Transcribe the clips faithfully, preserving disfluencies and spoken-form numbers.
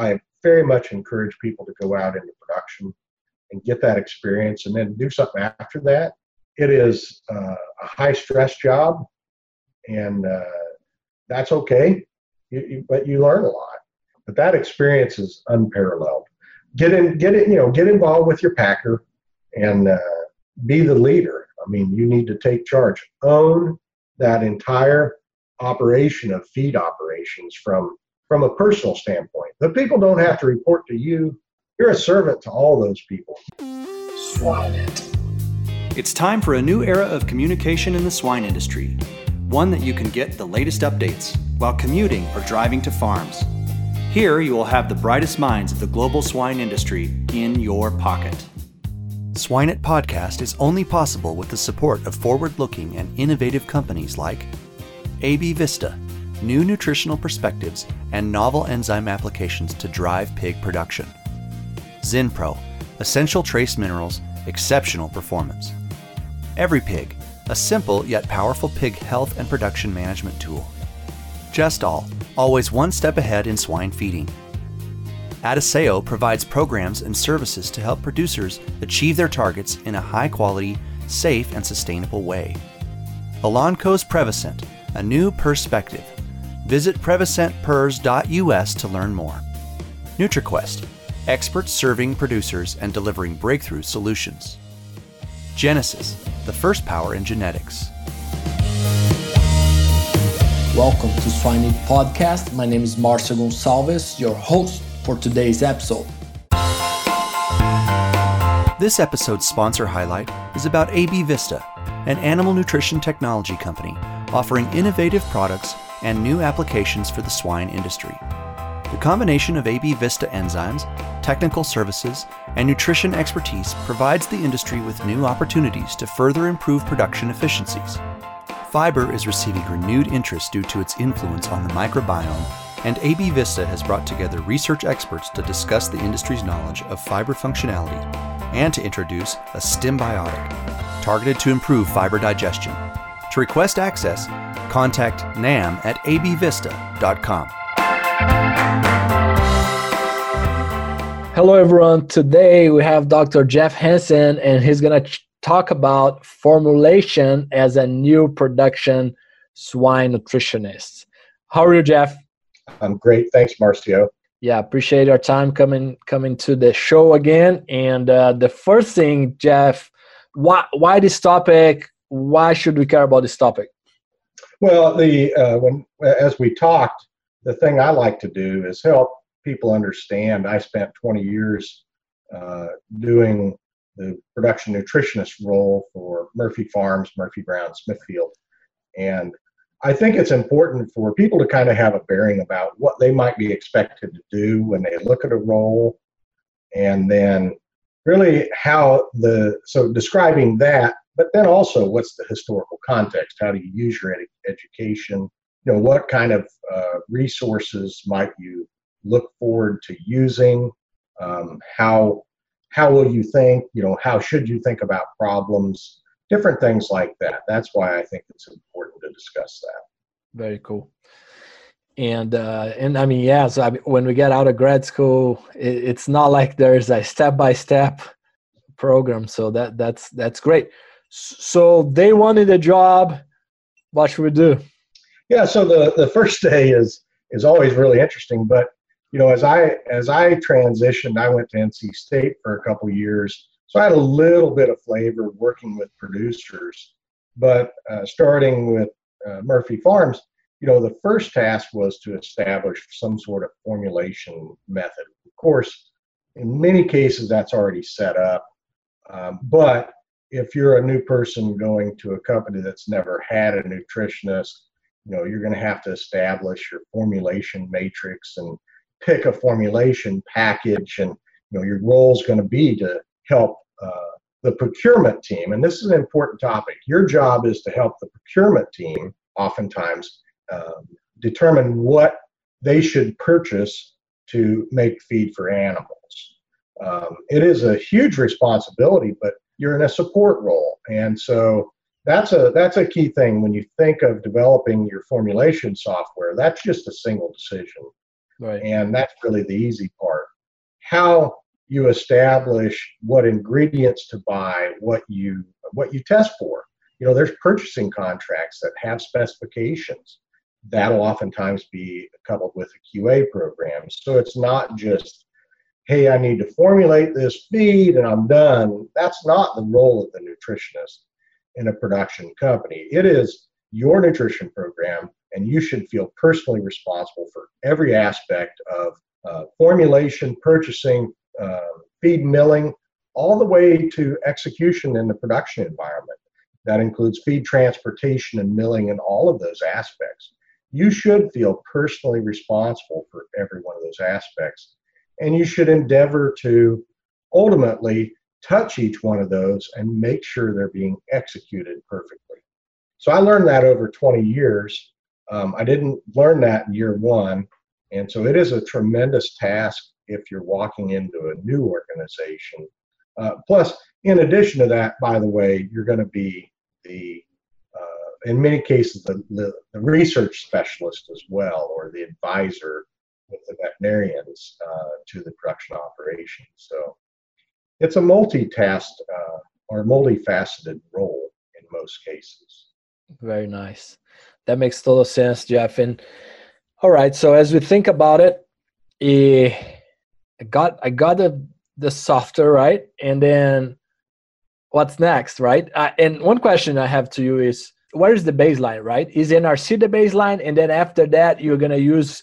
I very much encourage people to go out into production and get that experience and then do something after that. It is uh, a high-stress job, and uh, that's okay, you, you, but you learn a lot. But that experience is unparalleled. Get in, get in, you know, get involved with your packer and uh, be the leader. I mean, you need to take charge. Own that entire operation of feed operations from, from a personal standpoint. The people don't have to report to you. You're a servant to all those people. Swine It. It's time for a new era of communication in the swine industry, one that you can get the latest updates while commuting or driving to farms. Here you will have the brightest minds of the global swine industry in your pocket. Swine It podcast is only possible with the support of forward-looking and innovative companies like A B Vista, new nutritional perspectives and novel enzyme applications to drive pig production. Zinpro, essential trace minerals, exceptional performance. Every Pig, a simple yet powerful pig health and production management tool. Gestall, always one step ahead in swine feeding. Adiseo provides programs and services to help producers achieve their targets in a high-quality, safe, and sustainable way. Elanco's Prevacent, a new perspective. Visit prevacent pers dot U S to learn more. NutriQuest, experts serving producers and delivering breakthrough solutions. Genesis, the first power in genetics. Welcome to Swine It Podcast. My name is Marcelo Salves, your host for today's episode. This episode's sponsor highlight is about A B Vista, an animal nutrition technology company offering innovative products and new applications for the swine industry. The combination of A B Vista enzymes, technical services, and nutrition expertise provides the industry with new opportunities to further improve production efficiencies. Fiber is receiving renewed interest due to its influence on the microbiome, and A B Vista has brought together research experts to discuss the industry's knowledge of fiber functionality and to introduce a StimBiotic targeted to improve fiber digestion. To request access, contact N A M at a b vista dot com. Hello everyone, today we have Doctor Jeff Hansen, and he's going to ch- talk about formulation as a new production swine nutritionist. How are you, Jeff? I'm great, thanks Marcio. Yeah, appreciate your time coming coming to the show again. And uh, the first thing, Jeff, why, why this topic? Why should we care about this topic? Well, the uh, when as we talked, the thing I like to do is help people understand. I spent twenty years uh, doing the production nutritionist role for Murphy Farms, Murphy Brown, Smithfield. And I think it's important for people to kind of have a bearing about what they might be expected to do when they look at a role, and then really how the, so describing that, but then also what's the historical context? How do you use your ed- education? You know, what kind of uh, resources might you look forward to using? Um, how how will you think? You know, how should you think about problems? Different things like that. That's why I think it's important to discuss that. Very cool. And uh, and I mean, yeah. So I mean, when we get out of grad school, it, it's not like there's a step-by-step program. So that that's that's great. So day one in the job, what should we do? Yeah. So the the first day is is always really interesting, but you know, as I as I transitioned, I went to N C State for a couple of years, so I had a little bit of flavor working with producers. But uh, starting with uh, Murphy Farms, you know, the first task was to establish some sort of formulation method. Of course, in many cases, that's already set up. Um, but if you're a new person going to a company that's never had a nutritionist, you know, you're going to have to establish your formulation matrix and pick a formulation package, and you know your role is going to be to help uh, the procurement team. And this is an important topic. Your job is to help the procurement team, oftentimes, uh, determine what they should purchase to make feed for animals. Um, it is a huge responsibility, but you're in a support role, and so that's a that's a key thing when you think of developing your formulation software. That's just a single decision. Right. And that's really the easy part. How you establish what ingredients to buy, what you what you test for. You know, there's purchasing contracts that have specifications. That'll oftentimes be coupled with a Q A program. So it's not just, hey, I need to formulate this feed and I'm done. That's not the role of the nutritionist in a production company. It is your nutrition program, and you should feel personally responsible for every aspect of uh, formulation, purchasing, uh, feed milling, all the way to execution in the production environment. That includes feed transportation and milling and all of those aspects. You should feel personally responsible for every one of those aspects, and you should endeavor to ultimately touch each one of those and make sure they're being executed perfectly. So I learned that over twenty years. Um, I didn't learn that in year one, and so it is a tremendous task if you're walking into a new organization. Uh, plus, in addition to that, by the way, you're going to be the, uh, in many cases, the, the, the research specialist as well, or the advisor with the veterinarians uh, to the production operation. So it's a multitask uh, or multifaceted role in most cases. Very nice. That makes total sense, Jeff. And all right, so as we think about it, eh, I got I got the the software right, and then what's next, right? Uh, and one question I have to you is, where is the baseline, right? Is N R C the baseline, and then after that you're gonna use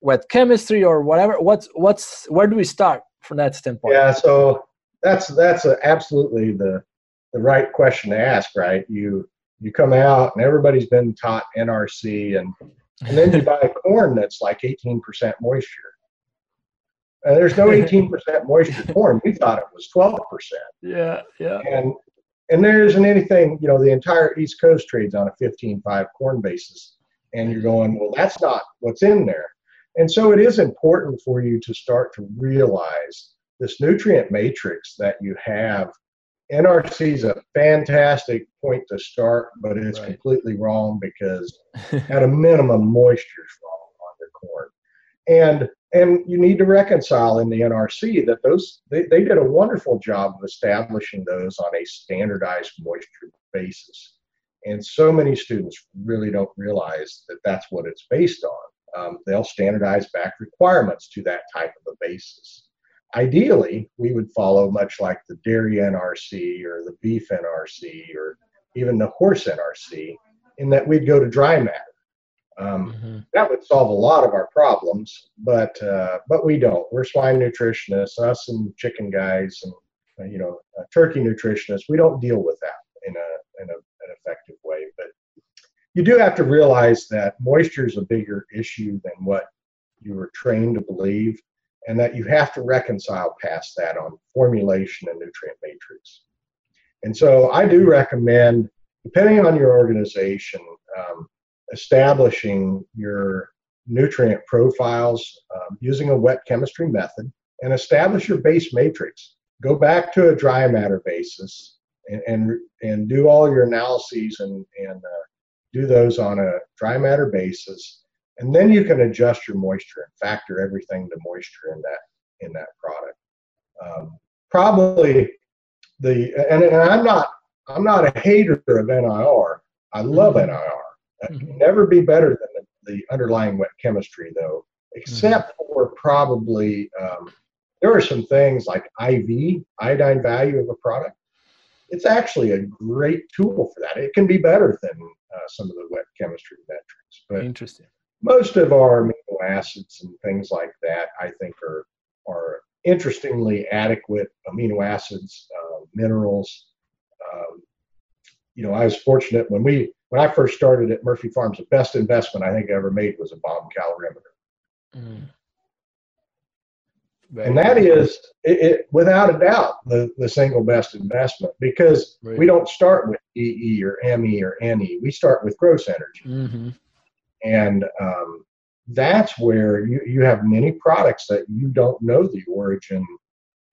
what, chemistry or whatever? What's what's where do we start from that standpoint? Yeah, so that's that's a, absolutely the the right question to ask, right? You. You come out and everybody's been taught N R C, and, and then you buy corn that's like eighteen percent moisture. And there's no eighteen percent moisture corn. We thought it was twelve percent. Yeah, yeah. And and there isn't anything, you know, the entire East Coast trades on a fifteen five corn basis. And you're going, well, that's not what's in there. And so it is important for you to start to realize this nutrient matrix that you have. N R C is a fantastic point to start, but it's right. completely wrong, because at a minimum, moisture's wrong on your corn. And and you need to reconcile in the N R C that those they, they did a wonderful job of establishing those on a standardized moisture basis. And so many students really don't realize that that's what it's based on. Um, they'll standardize back requirements to that type of a basis. Ideally, we would follow much like the dairy N R C or the beef N R C or even the horse N R C, in that we'd go to dry matter. Um, mm-hmm. That would solve a lot of our problems, but uh, but we don't. We're swine nutritionists, us and chicken guys, and uh, you know, uh, turkey nutritionists. We don't deal with that in a in a an effective way. But you do have to realize that moisture is a bigger issue than what you were trained to believe, and that you have to reconcile past that on formulation and nutrient matrix. And so I do recommend, depending on your organization, um, establishing your nutrient profiles um, using a wet chemistry method, and establish your base matrix. Go back to a dry matter basis and and, and do all your analyses and, and uh, do those on a dry matter basis. And then you can adjust your moisture and factor everything to moisture in that in that product. Um, probably the and, and I'm not I'm not a hater of N I R. I love mm-hmm. N I R. It mm-hmm. can never be better than the, the underlying wet chemistry, though. Except mm-hmm. for probably um, there are some things like I V, iodine value of a product. It's actually a great tool for that. It can be better than uh, some of the wet chemistry metrics. But interesting. Most of our amino acids and things like that, I think, are are interestingly adequate amino acids, uh, minerals. Um, you know, I was fortunate when we when I first started at Murphy Farms, the best investment I think I ever made was a bomb calorimeter, mm. and that is it, it, without a doubt the the single best investment, because right. we don't start with E E or M E or N E. We start with gross energy. Mm-hmm. And um, that's where you, you have many products that you don't know the origin.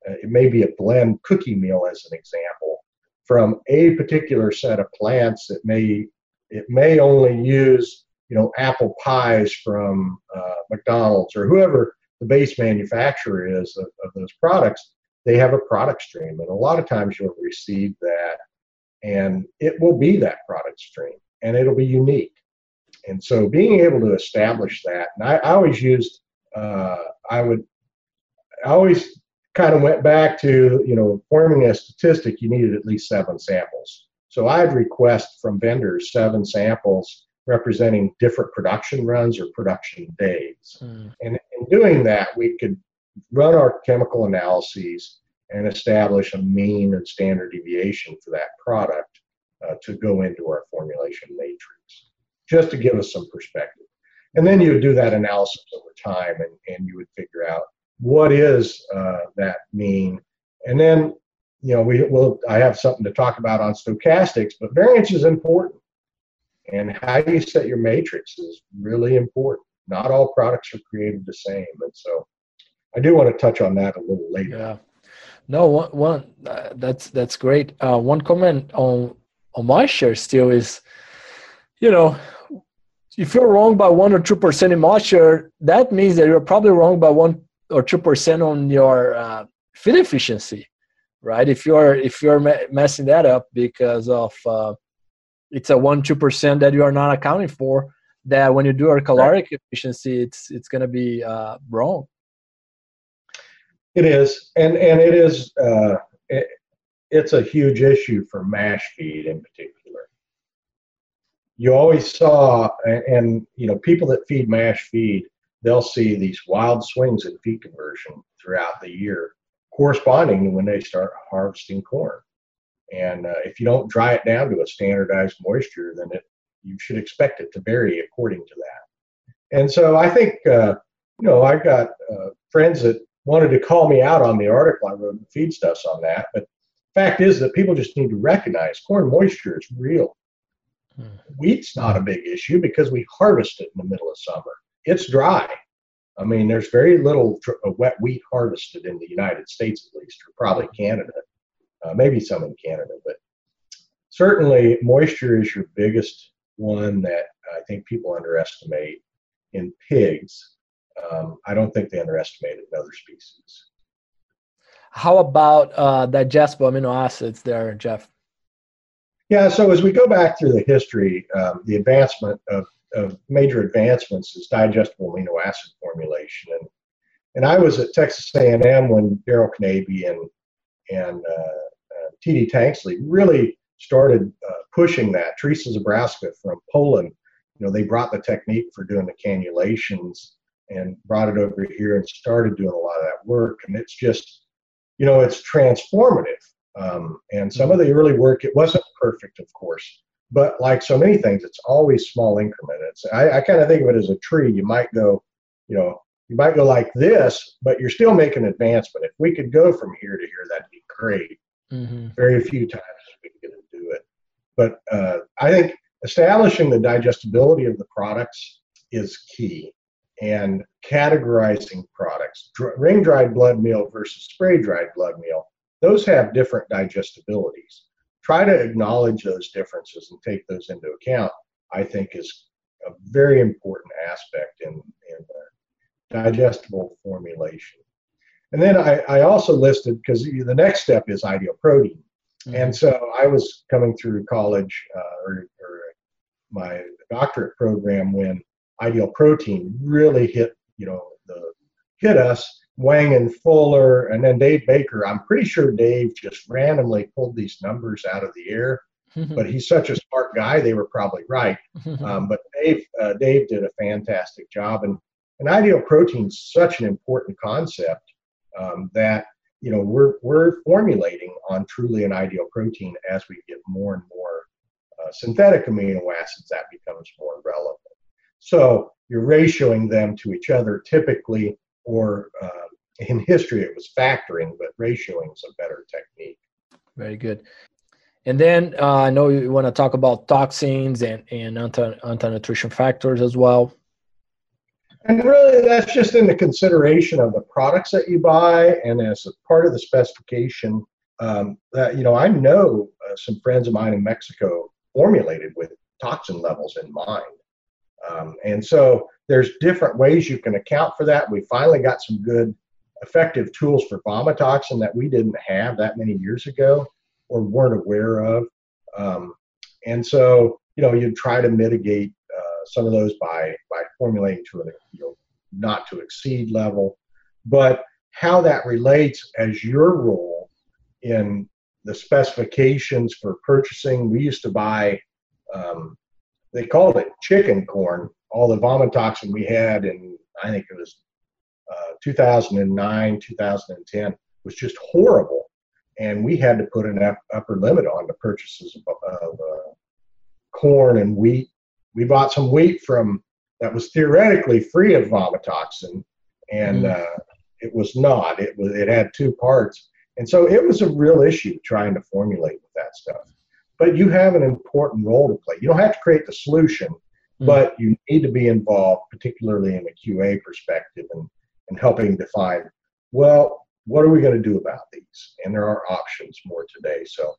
Uh, it may be a blend cookie meal, as an example, from a particular set of plants. It may it may only use you know, apple pies from uh, McDonald's or whoever the base manufacturer is of, of those products, they have a product stream. And a lot of times you'll receive that and it will be that product stream and it'll be unique. And so being able to establish that, and I, I always used, uh, I would, I always kind of went back to, you know, forming a statistic, you needed at least seven samples. So I'd request from vendors seven samples representing different production runs or production days. Mm. And in doing that, we could run our chemical analyses and establish a mean and standard deviation for that product uh, to go into our formulation matrix, just to give us some perspective. And then you would do that analysis over time, and, and you would figure out what is uh, that mean. And then, you know, we will, I have something to talk about on stochastics, but variance is important. And how you set your matrix is really important. Not all products are created the same. And so I do want to touch on that a little later. Yeah. No, one, one uh, that's, that's great. Uh, one comment on, on my share still is, you know, if you're wrong by one or two percent in my share, that means that you're probably wrong by one or two percent on your uh, feed efficiency, right? If you're, if you're messing that up because of, uh, it's a one, two percent that you are not accounting for, that when you do our caloric right. efficiency, it's, it's going to be uh, wrong. It is. And, and it is, uh, it, it's a huge issue for mash feed in particular. You always saw, and, and you know, people that feed mash feed, they'll see these wild swings in feed conversion throughout the year, corresponding to when they start harvesting corn. And uh, if you don't dry it down to a standardized moisture, then it, you should expect it to vary according to that. And so I think, uh, you know, I've got uh, friends that wanted to call me out on the article I wrote in Feedstuffs on that. But the fact is that people just need to recognize corn moisture is real. Hmm. Wheat's not a big issue because we harvest it in the middle of summer. It's dry. I mean, there's very little wet wheat harvested in the United States, at least, or probably Canada. Uh, maybe some in Canada, but certainly moisture is your biggest one that I think people underestimate in pigs. Um, I don't think they underestimate it in other species. How about uh, digestible amino acids there, Jeff? Yeah, so as we go back through the history, um, the advancement of, of major advancements is digestible amino acid formulation. And, and I was at Texas A and M when Darryl Canaby and and uh, uh, T D Tanksley really started uh, pushing that. Teresa Zabrowska from Poland, you know, they brought the technique for doing the cannulations and brought it over here and started doing a lot of that work. And it's just, you know, it's transformative. Um, and some of the early work, it wasn't perfect, of course, but like so many things, it's always small increment. It's, I, I kind of think of it as a tree. You might go, you know, You might go like this, but you're still making advancement. If we could go from here to here, that'd be great. Mm-hmm. Very few times we can do it. But uh, I think establishing the digestibility of the products is key, and categorizing products. Dr- ring-dried blood meal versus spray-dried blood meal, those have different digestibilities. Try to acknowledge those differences and take those into account, I think, is a very important aspect in, in the digestible formulation. And then I, I also listed, because the next step is ideal protein. Mm-hmm. And so I was coming through college uh, or, or my doctorate program when ideal protein really hit, you know, the, hit us, Wang and Fuller, and then Dave Baker. I'm pretty sure Dave just randomly pulled these numbers out of the air, but he's such a smart guy, they were probably right. Um, but Dave, uh, Dave did a fantastic job. And And ideal protein is such an important concept um, that, you know, we're, we're formulating on truly an ideal protein. As we get more and more uh, synthetic amino acids, that becomes more relevant. So you're ratioing them to each other typically, or uh, in history it was factoring, but ratioing is a better technique. Very good. And then uh, I know you want to talk about toxins and, and anti, anti-nutrition factors as well. And really, that's just in the consideration of the products that you buy, and as a part of the specification. Um, that, you know, I know uh, some friends of mine in Mexico formulated with toxin levels in mind, Um, and so there's different ways you can account for that. We finally got some good effective tools for vomitoxin that we didn't have that many years ago or weren't aware of. Um, and so, you know, you try to mitigate uh, some of those by, by formulating to an, you know, not to exceed level. But how that relates as your role in the specifications for purchasing, we used to buy, um, they called it chicken corn, all the vomitoxin we had in, I think it was uh, two thousand nine, two thousand ten, was just horrible. And we had to put an upper limit on the purchases of, of uh, corn and wheat. We bought some wheat from that was theoretically free of vomitoxin, and mm. uh, it was not. It was it had two parts, and so it was a real issue trying to formulate with that stuff. But you have an important role to play. You don't have to create the solution, mm. but you need to be involved, particularly in a Q A perspective, and and helping define well. What are we going to do about these? And there are options more today. So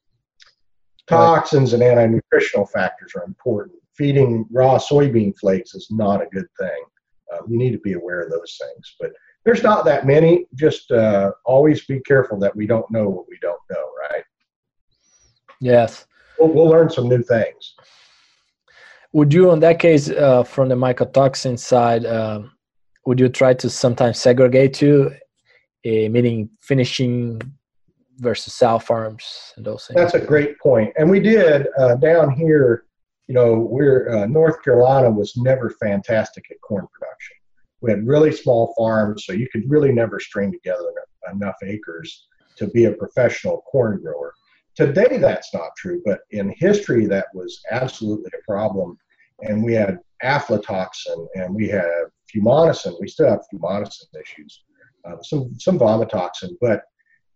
toxins and anti-nutritional factors are important. Feeding raw soybean flakes is not a good thing. Um, you need to be aware of those things. But there's not that many. Just uh, always be careful that we don't know what we don't know, right? Yes. We'll, we'll learn some new things. Would you, in that case, uh, from the mycotoxin side, uh, would you try to sometimes segregate too? Uh, meaning finishing versus sow farms and those things. That's a great point. And we did uh, down here, you know, we're uh, North Carolina was never fantastic at corn production. We had really small farms, so you could really never string together enough acres to be a professional corn grower. Today, that's not true, but in history, that was absolutely a problem. And we had aflatoxin, and we had fumonisin. We still have fumonisin issues. Uh, some some vomitoxin, but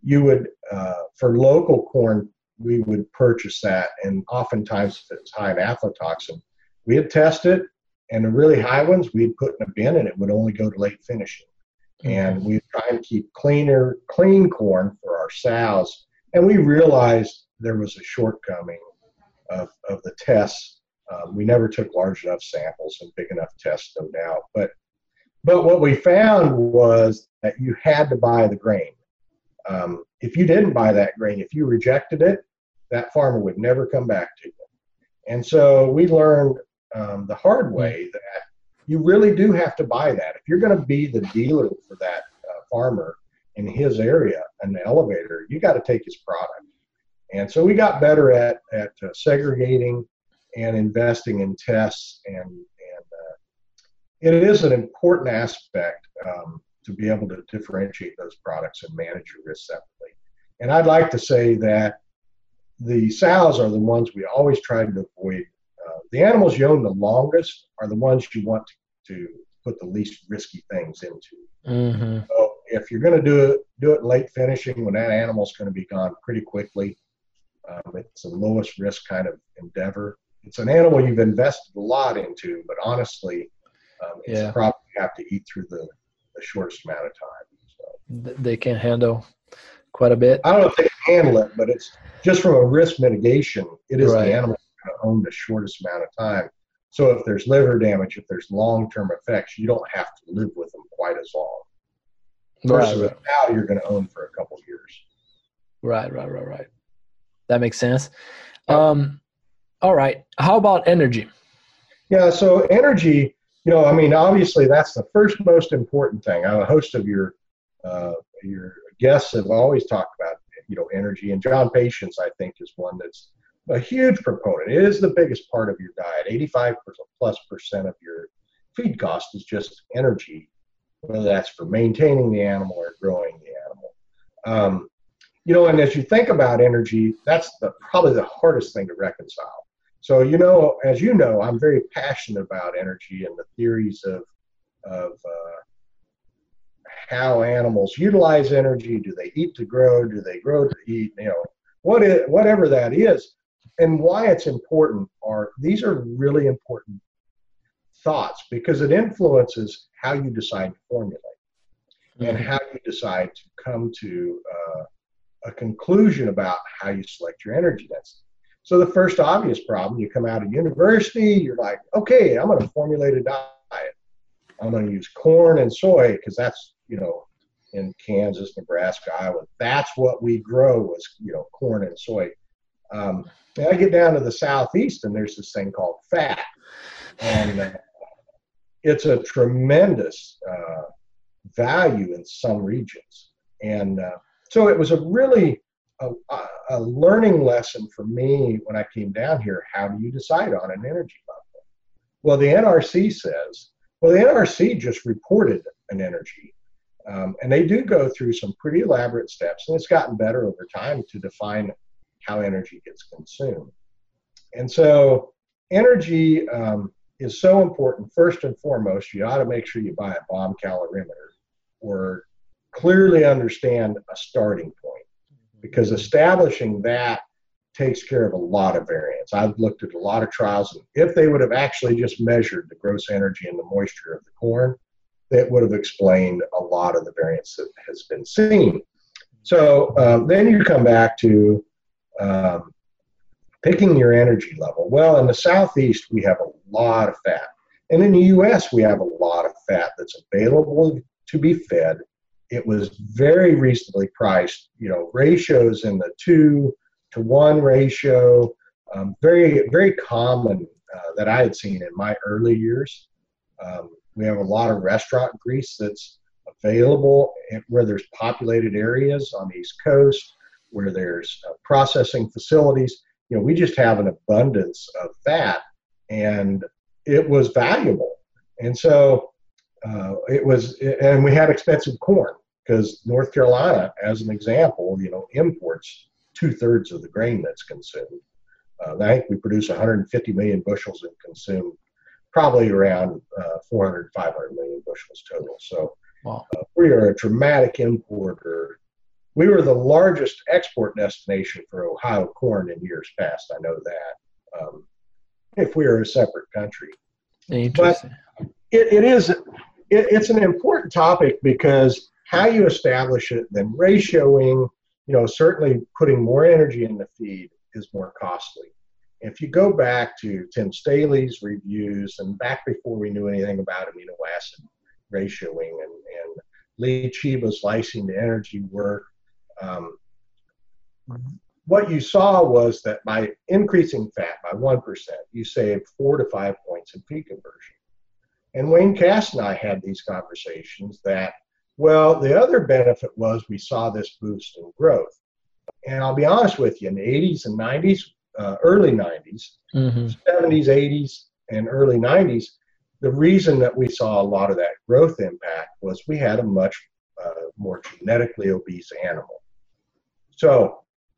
you would uh, for local corn we would purchase that, and oftentimes if it's high in aflatoxin, we would test it, and the really high ones we'd put in a bin, and it would only go to late finishing. Mm-hmm. And we try and keep cleaner clean corn for our sows, and we realized there was a shortcoming of of the tests. Um, we never took large enough samples and big enough tests, no doubt, but. But what we found was that you had to buy the grain. Um, if you didn't buy that grain, if you rejected it, that farmer would never come back to you. And so we learned um, the hard way that you really do have to buy that. If you're going to be the dealer for that uh, farmer in his area, an elevator, you got to take his product. And so we got better at, at uh, segregating and investing in tests and it is an important aspect um, to be able to differentiate those products and manage your risk separately. And I'd like to say that the sows are the ones we always try to avoid. Uh, the animals you own the longest are the ones you want to, to put the least risky things into. Mm-hmm. So if you're going to do it, do it late finishing when that animal's going to be gone pretty quickly. Um, it's the lowest risk kind of endeavor. It's an animal you've invested a lot into, but honestly, Um, it's yeah. probably have to eat through the, the shortest amount of time. So. They can handle quite a bit. I don't know if they can handle it, but it's just from a risk mitigation, it is right. The animal that's going to own the shortest amount of time. So if there's liver damage, if there's long-term effects, you don't have to live with them quite as long. Versus right. Now you're going to own for a couple of years. Right, right, right, right. That makes sense. Um, all right. How about energy? Yeah, so energy... You know, I mean, obviously, that's the first most important thing. A host of your uh, your guests have always talked about, you know, energy. And John Patience, I think, is one that's a huge proponent. It is the biggest part of your diet. eighty-five plus percent of your feed cost is just energy, whether that's for maintaining the animal or growing the animal. Um, you know, and as you think about energy, that's the, probably the hardest thing to reconcile. So, you know, as you know, I'm very passionate about energy and the theories of of uh, how animals utilize energy. Do they eat to grow? Do they grow to eat? You know, what is, whatever that is, and why it's important are these are really important thoughts because it influences how you decide to formulate mm-hmm. and how you decide to come to uh, a conclusion about how you select your energy density. So the first obvious problem, you come out of university, you're like, okay, I'm going to formulate a diet. I'm going to use corn and soy because that's, you know, in Kansas, Nebraska, Iowa, that's what we grow was, you know, corn and soy. Um, and I get down to the Southeast and there's this thing called fat. And uh, it's a tremendous uh, value in some regions. And uh, so it was a really a, a learning lesson for me when I came down here. How do you decide on an energy level? Well, the N R C says, well, the N R C just reported an energy. Um, and they do go through some pretty elaborate steps, and it's gotten better over time to define how energy gets consumed. And so energy um, is so important. First and foremost, you ought to make sure you buy a bomb calorimeter or clearly understand a starting point, because establishing that takes care of a lot of variance. I've looked at a lot of trials, and if they would have actually just measured the gross energy and the moisture of the corn, that would have explained a lot of the variance that has been seen. So um, then you come back to um, picking your energy level. Well, in the Southeast, we have a lot of fat. And in the U S, we have a lot of fat that's available to be fed. It was very reasonably priced, you know, ratios in the two to one ratio, um, very, very common uh, that I had seen in my early years. Um, We have a lot of restaurant grease that's available where there's populated areas on the East Coast, where there's uh, processing facilities. You know, we just have an abundance of fat, and it was valuable. And so uh, it was, and we had expensive corn because North Carolina, as an example, you know, imports two thirds of the grain that's consumed. Uh, I think we produce one hundred fifty million bushels and consume probably around uh, four hundred, five hundred million bushels total. So wow. uh, we are a dramatic importer. We were the largest export destination for Ohio corn in years past. I know that um, if we are a separate country. But it, it is, it, it's an important topic because how you establish it, then ratioing, you know, certainly putting more energy in the feed is more costly. If you go back to Tim Staley's reviews and back before we knew anything about amino acid ratioing and, and Lee Chiba's lysine to energy work, um, what you saw was that by increasing fat by one percent, you saved four to five points in feed conversion. And Wayne Cass and I had these conversations that, well, the other benefit was we saw this boost in growth. And I'll be honest with you, in the eighties and nineties, Uh, early nineties, mm-hmm. seventies, eighties, and early nineties, the reason that we saw a lot of that growth impact was we had a much uh, more genetically obese animal. So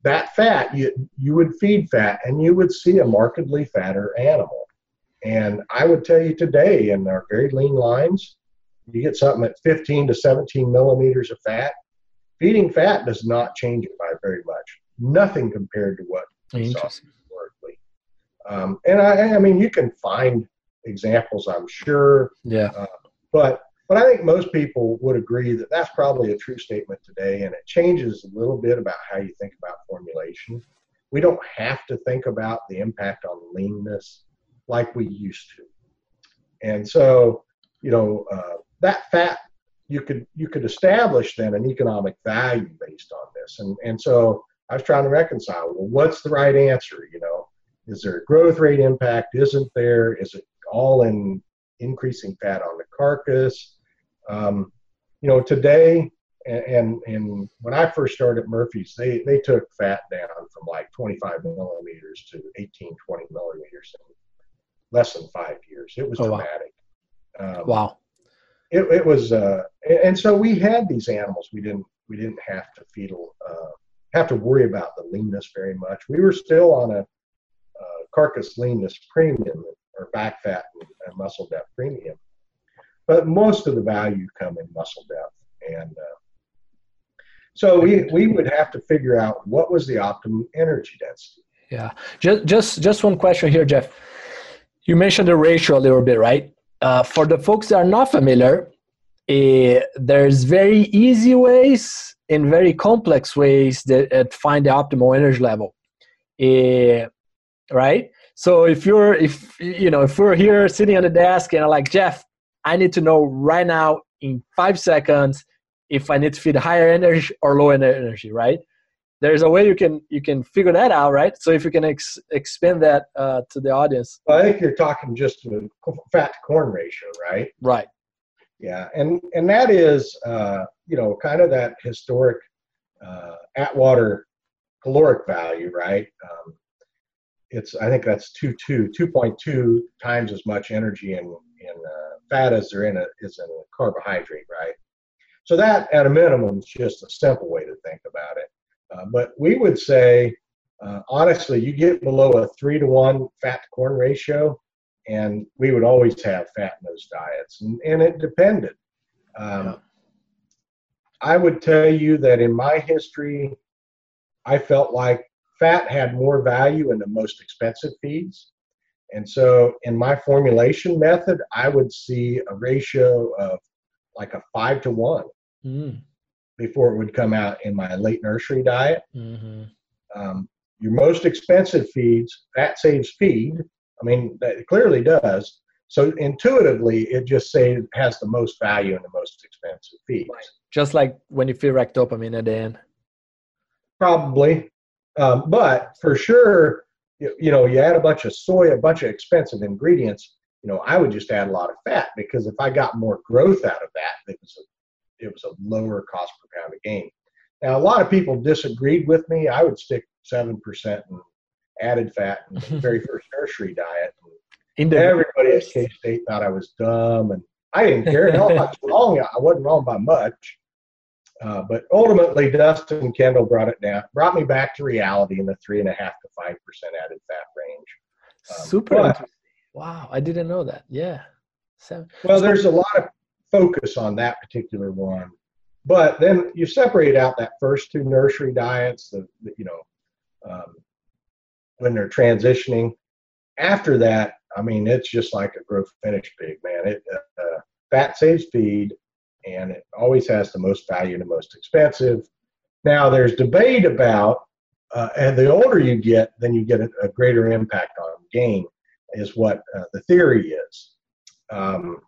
that fat, you, you would feed fat, and you would see a markedly fatter animal. And I would tell you today, in our very lean lines, you get something at fifteen to seventeen millimeters of fat. Feeding fat does not change it by very much. Nothing compared to what Interesting. Um, and I, I mean, you can find examples, I'm sure. Yeah. Uh, but but I think most people would agree that that's probably a true statement today, and it changes a little bit about how you think about formulation. We don't have to think about the impact on leanness like we used to. And so, you know, uh, that fat you could you could establish then an economic value based on this, and and so. I was trying to reconcile, well, what's the right answer? You know, is there a growth rate impact? Isn't there? Is it all in increasing fat on the carcass? Um, you know, today, and, and, and when I first started at Murphy's, they, they took fat down from like twenty-five millimeters to eighteen, twenty millimeters in less than five years. It was oh, dramatic. Wow. Um, wow. It, it was, uh, and so we had these animals. We didn't, we didn't have to feed uh have to worry about the leanness very much. We were still on a uh, carcass leanness premium, or back fat and, and muscle depth premium. But most of the value come in muscle depth. And uh, so we, we would have to figure out what was the optimum energy density. Yeah, just, just, just one question here, Jeff. You mentioned the ratio a little bit, right? Uh, for the folks that are not familiar, Uh, there's very easy ways and very complex ways that uh, find the optimal energy level. Uh, right? So if you're, if you know, if we're here sitting on the desk and I'm like, Jeff, I need to know right now in five seconds if I need to feed higher energy or low energy, right? There's a way you can you can figure that out, right? So if you can ex expand that uh, to the audience. Well, I think you're talking just the fat to corn ratio, right? Right. Yeah, and and that is uh, you know, kind of that historic uh, Atwater caloric value, right? Um, it's I think that's two two two point two times as much energy in in uh, fat as there in a is in a carbohydrate, right? So that at a minimum is just a simple way to think about it. Uh, but we would say, uh, honestly, you get below a three to one fat to corn ratio, and we would always have fat in those diets, and, and it depended. Um, yeah. I would tell you that in my history, I felt like fat had more value in the most expensive feeds. And so in my formulation method, I would see a ratio of like a five to one. Mm. Before it would come out in my late nursery diet. Mm-hmm. Um, your most expensive feeds, fat saves feed. I mean, that it clearly does. So intuitively, it just say it has the most value in the most expensive feeds. Right. Just like when you feel ractopamine at the end. Probably. Um, but for sure, you, you know, you add a bunch of soy, a bunch of expensive ingredients, you know, I would just add a lot of fat, because if I got more growth out of that, it was a It was a lower cost per pound of gain. Now, a lot of people disagreed with me. I would stick seven percent and added fat in the very first nursery diet. And everybody at K State thought I was dumb, and I didn't care. Hell, I was wrong. I wasn't wrong by much. Uh, but ultimately, Dustin Kendall brought it down, brought me back to reality in the three and a half to five percent added fat range. Um, Super interesting. Wow, I didn't know that. Yeah. Seven. Well, there's a lot of focus on that particular one, but then you separate out that first two nursery diets, the, the, you know, um, when they're transitioning. After that, I mean, it's just like a growth finish pig, man. It uh, fat saves feed, and it always has the most value and the most expensive. Now, there's debate about, uh, and the older you get, then you get a, a greater impact on gain, is what uh, the theory is. Um,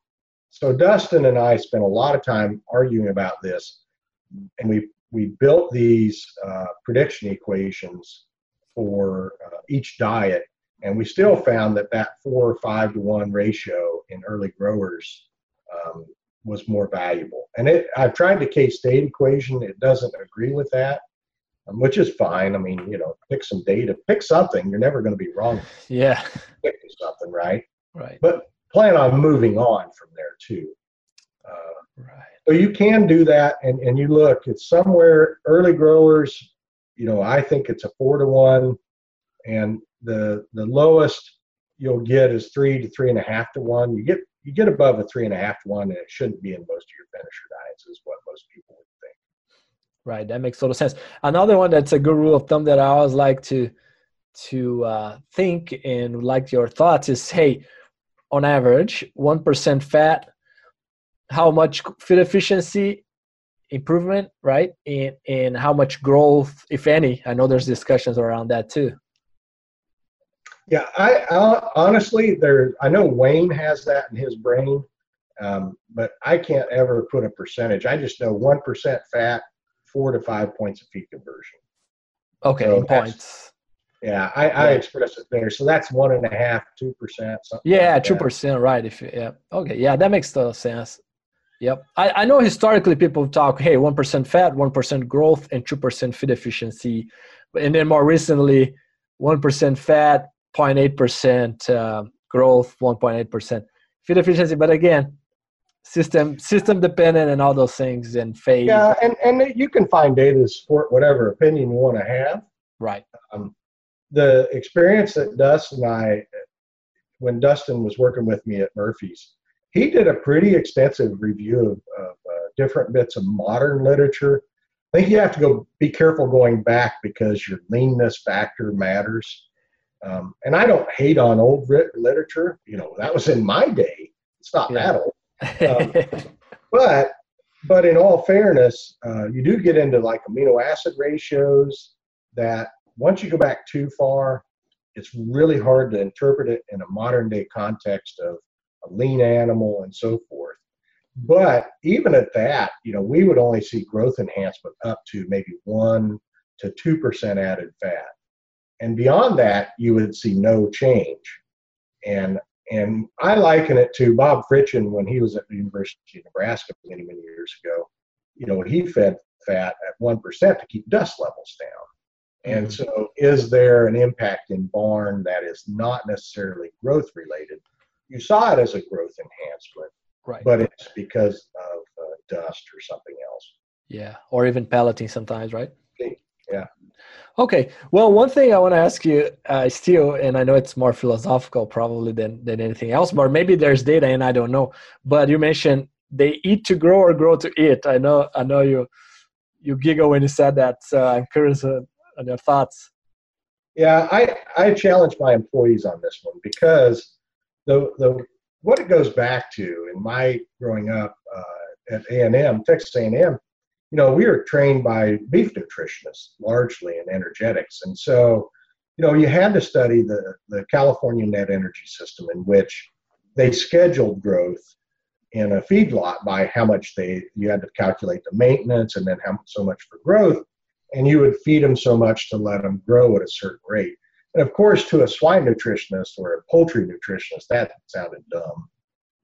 So Dustin and I spent a lot of time arguing about this, and we, we built these uh, prediction equations for uh, each diet, and we still found that that four or five to one ratio in early growers um, was more valuable. And it, I've tried the K State equation. It doesn't agree with that, um, which is fine. I mean, you know, pick some data, pick something. You're never going to be wrong. Yeah. Pick something, right? Right. But plan on moving on from there too. Uh, right. So you can do that, and, and you look, it's somewhere early growers, you know, I think it's a four to one, and the the lowest you'll get is three to three and a half to one. You get you get above a three and a half to one, and it shouldn't be in most of your finisher diets, is what most people would think. Right, that makes total sense. Another one that's a good rule of thumb that I always like to to uh, think and like your thoughts is, hey, on average, one percent fat, how much feed efficiency improvement, right? And, and how much growth, if any? I know there's discussions around that too. Yeah, I, I honestly, there, I know Wayne has that in his brain, um, but I can't ever put a percentage. I just know one percent fat, four to five points of feed conversion. Okay, so points. Yeah, I, I express it there. So that's one and a half, two percent. Yeah, two percent, right? If yeah, okay, yeah, that makes total sense. Yep, I, I know historically people talk, hey, one percent fat, one percent growth, and two percent feed efficiency, and then more recently, one percent fat, zero point eight percent uh, growth, one point eight percent feed efficiency. But again, system system dependent and all those things and phase. Yeah, and and you can find data to support whatever opinion you want to have. Right. Um, The experience that Dustin and I, when Dustin was working with me at Murphy's, he did a pretty extensive review of, of uh, different bits of modern literature. I think you have to go be careful going back, because your leanness factor matters. Um, and I don't hate on old literature. You know, that was in my day. It's not yeah. that old. Um, but, but in all fairness, uh, you do get into like amino acid ratios that, once you go back too far, it's really hard to interpret it in a modern day context of a lean animal and so forth. But even at that, you know, we would only see growth enhancement up to maybe one to two percent added fat. And beyond that, you would see no change. And and I liken it to Bob Fritchin when he was at the University of Nebraska many, many years ago. You know, he fed fat at one percent to keep dust levels down. And so is there an impact in barn that is not necessarily growth related? You saw it as a growth enhancement, right? But it's because of uh, dust or something else. Yeah, or even pelleting sometimes, right? Yeah. Okay. Well, one thing I want to ask you uh, still, and I know it's more philosophical probably than, than anything else, but maybe there's data and I don't know, but you mentioned they eat to grow or grow to eat. I know, I know you, you giggle when you said that. So I'm curious uh, on your thoughts. Yeah. I, I challenge my employees on this one because the, the, what it goes back to in my growing up uh, at A and M, Texas A and M, you know, we were trained by beef nutritionists largely in energetics. And so, you know, you had to study the, the California net energy system in which they scheduled growth in a feedlot by how much they, you had to calculate the maintenance and then how so much for growth. And you would feed them so much to let them grow at a certain rate. And of course, to a swine nutritionist or a poultry nutritionist, that sounded dumb,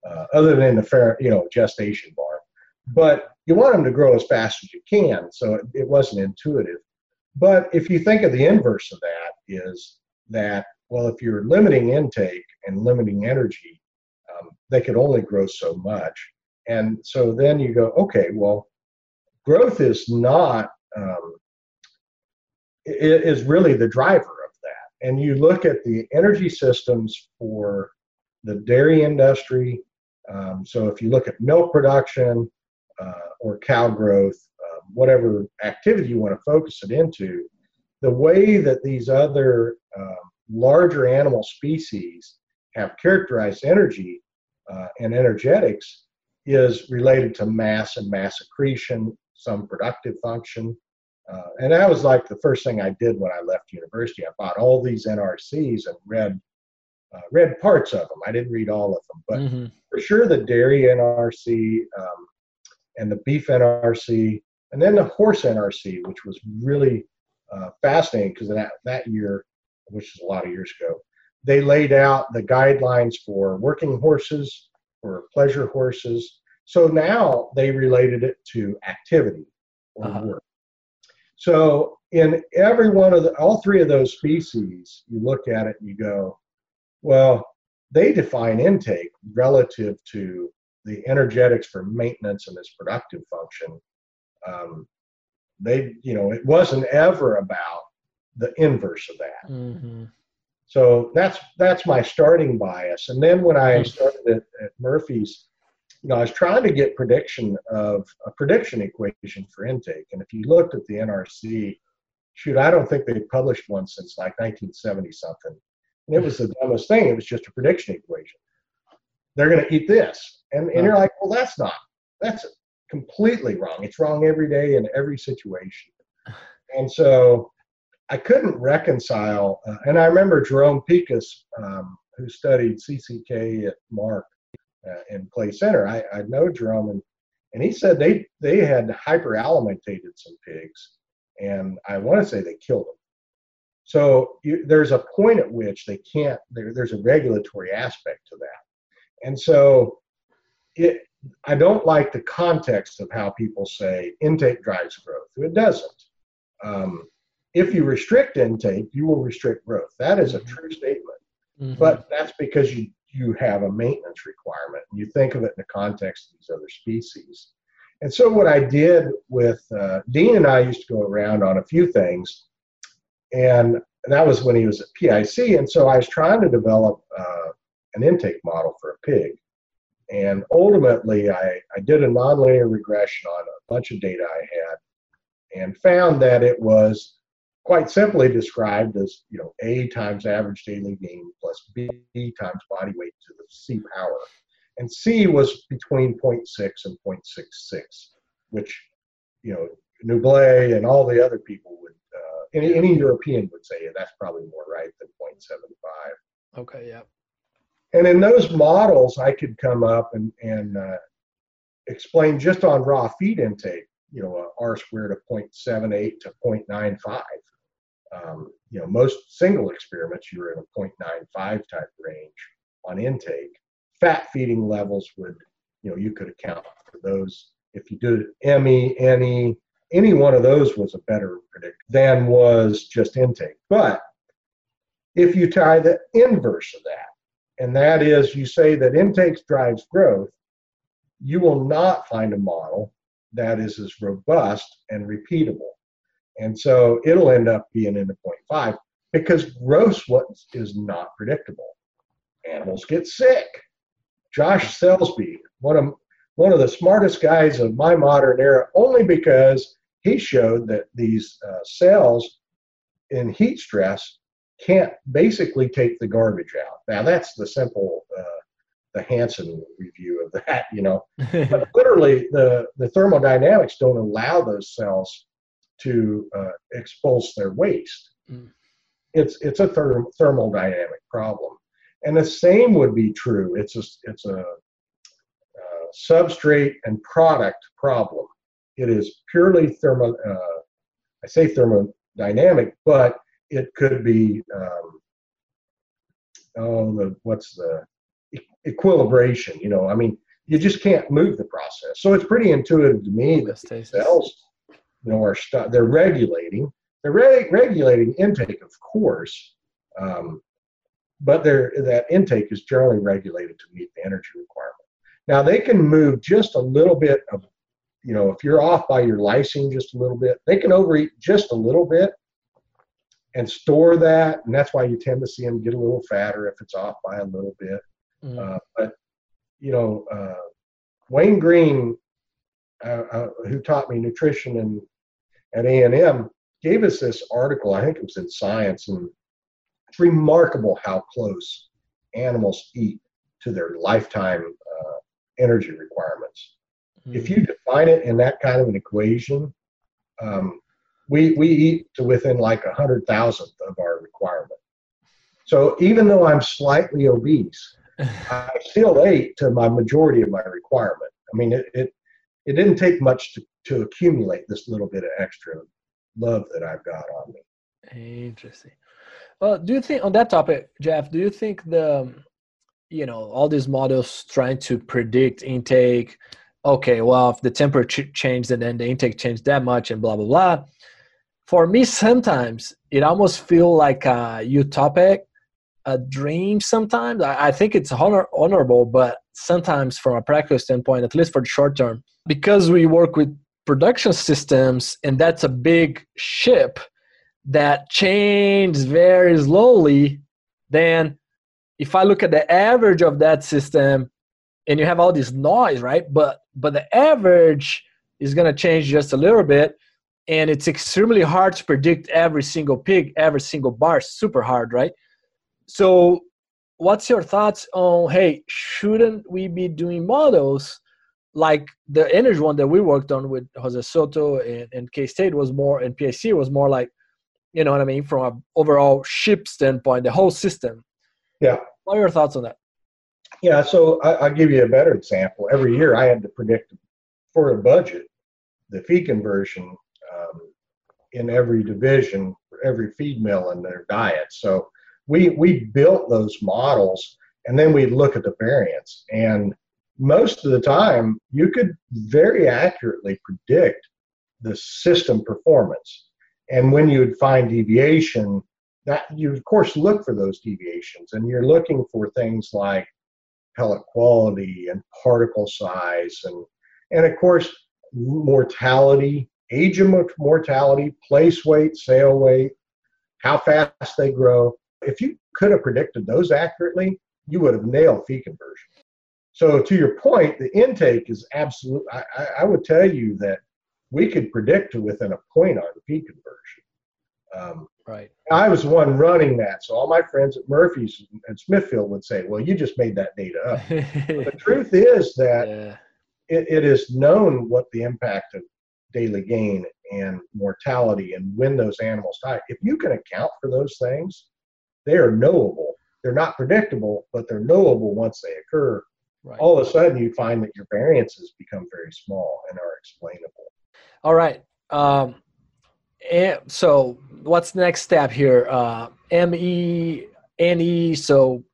uh, other than the fair, you know, gestation bar. But you want them to grow as fast as you can, so it, it wasn't intuitive. But if you think of the inverse of that is that, well, if you're limiting intake and limiting energy, um, they could only grow so much. And so then you go, okay, well, growth is not, um, it is really the driver of that. And you look at the energy systems for the dairy industry. Um, so if you look at milk production, Uh, or cow growth, um, whatever activity you want to focus it into, the way that these other uh, larger animal species have characterized energy uh, and energetics is related to mass and mass accretion, some productive function. Uh, and that was like the first thing I did when I left university. I bought all these N R Cs and read uh, read parts of them. I didn't read all of them, but mm-hmm. for sure the dairy N R C, um, and the beef N R C, and then the horse N R C, which was really uh, fascinating because that, that year, which is a lot of years ago, they laid out the guidelines for working horses or pleasure horses. So now they related it to activity or uh-huh. work. So in every one of the, all three of those species, you look at it and you go, well, they define intake relative to the energetics for maintenance and this productive function, um, they, you know, it wasn't ever about the inverse of that. Mm-hmm. So that's, that's my starting bias. And then when I started at, at Murphy's, you know, I was trying to get prediction of a prediction equation for intake. And if you looked at the N R C, shoot, I don't think they published one since like nineteen seventy something. And it was the dumbest thing. It was just a prediction equation. They're going to eat this. And, and you're like, well, that's not, that's completely wrong. It's wrong every day in every situation. And so I couldn't reconcile. Uh, and I remember Jerome Picus, um, who studied C C K at Mark uh, in Clay Center. I, I know Jerome, and, and he said they, they had hyperalimentated some pigs. And I want to say they killed them. So you, there's a point at which they can't, there, there's a regulatory aspect to that. And so it, I don't like the context of how people say intake drives growth. It doesn't. Um, if you restrict intake, you will restrict growth. That is a true statement. Mm-hmm. But that's because you, you have a maintenance requirement. And you think of it in the context of these other species. And so what I did with uh, Dean and I used to go around on a few things. And that was when he was at P I C. And so I was trying to develop uh, an intake model for a pig. And ultimately, I, I did a nonlinear regression on a bunch of data I had and found that it was quite simply described as, you know, A times average daily gain plus B times body weight to the C power. And C was between zero point six and zero point six six, which, you know, Nublé and all the other people would uh, any any European would say yeah, that's probably more right than zero point seven five. Okay, yeah. And in those models, I could come up and and uh, explain just on raw feed intake, you know, a R squared of zero point seven eight to zero point nine five. Um, you know, most single experiments you're in a zero point nine five type range on intake. Fat feeding levels would, you know, you could account for those. If you did M E, N E, any one of those was a better predictor than was just intake. But if you tie the inverse of that, and that is you say that intake drives growth, you will not find a model that is as robust and repeatable. And so it'll end up being in the zero point five because growth is not predictable. Animals get sick. Josh Selsby, one of one of the smartest guys of my modern era, only because he showed that these uh, cells in heat stress can't basically take the garbage out. Now that's the simple, uh, the Hansen review of that, you know. But literally, the the thermodynamics don't allow those cells to uh, expulse their waste. Mm. It's it's a therm thermodynamic problem, and the same would be true. It's a it's a uh, substrate and product problem. It is purely thermo. Uh, I say thermodynamic, but it could be um, oh the what's the e equilibration? You know, I mean, you just can't move the process. So it's pretty intuitive to me that the cells, you know, are st they're regulating. They're re regulating intake, of course, um, but that intake is generally regulated to meet the energy requirement. Now they can move just a little bit of, you know, if you're off by your lysine just a little bit, they can overeat just a little bit and store that, and that's why you tend to see them get a little fatter if it's off by a little bit. Mm. Uh, but you know, uh, Wayne Green, Uh, uh, who taught me nutrition and at A and M, gave us this article, I think it was in Science, and it's remarkable how close animals eat to their lifetime uh, energy requirements. Mm-hmm. If you define it in that kind of an equation, um, we, we eat to within like a hundred thousandth of our requirement. So even though I'm slightly obese, I still ate to my majority of my requirement. I mean, it, it It didn't take much to, to accumulate this little bit of extra love that I've got on me. Interesting. Well, do you think on that topic, Jeff, do you think the, you know, all these models trying to predict intake, okay, well, if the temperature changed and then the intake changed that much and blah, blah, blah. For me, sometimes it almost feels like a utopic, a dream sometimes. I, I think it's honor, honorable, but sometimes from a practical standpoint, at least for the short term, because we work with production systems and that's a big ship that changes very slowly, then if I look at the average of that system and you have all this noise, right? But, but the average is going to change just a little bit, and it's extremely hard to predict every single pig, every single bar, super hard, right? So what's your thoughts on, hey, shouldn't we be doing models like the energy one that we worked on with Jose Soto and, and K-State was more, and P I C was more like, you know what I mean, from an overall ship standpoint, the whole system. Yeah. What are your thoughts on that? Yeah, so I, I'll give you a better example. Every year I had to predict for a budget the feed conversion um, in every division, for every feed mill and their diet. So we, we built those models, and then we'd look at the variance. And most of the time, you could very accurately predict the system performance. And when you would find deviation, that you, of course, look for those deviations. And you're looking for things like pellet quality and particle size and, and of course, mortality, age of mortality, place weight, sale weight, how fast they grow. If you could have predicted those accurately, you would have nailed feed conversion. So to your point, the intake is absolute. I, I would tell you that we could predict to within a point on feed conversion. Um, right. I was the one running that, so all my friends at Murphy's and Smithfield would say, "Well, you just made that data up." But the truth is that yeah. it, it is known what the impact of daily gain and mortality and when those animals die, if you can account for those things, they are knowable. They're not predictable, but they're knowable once they occur. Right. All of a sudden, you find that your variances become very small and are explainable. All right. Um, and so what's the next step here? Uh, M E, N E, so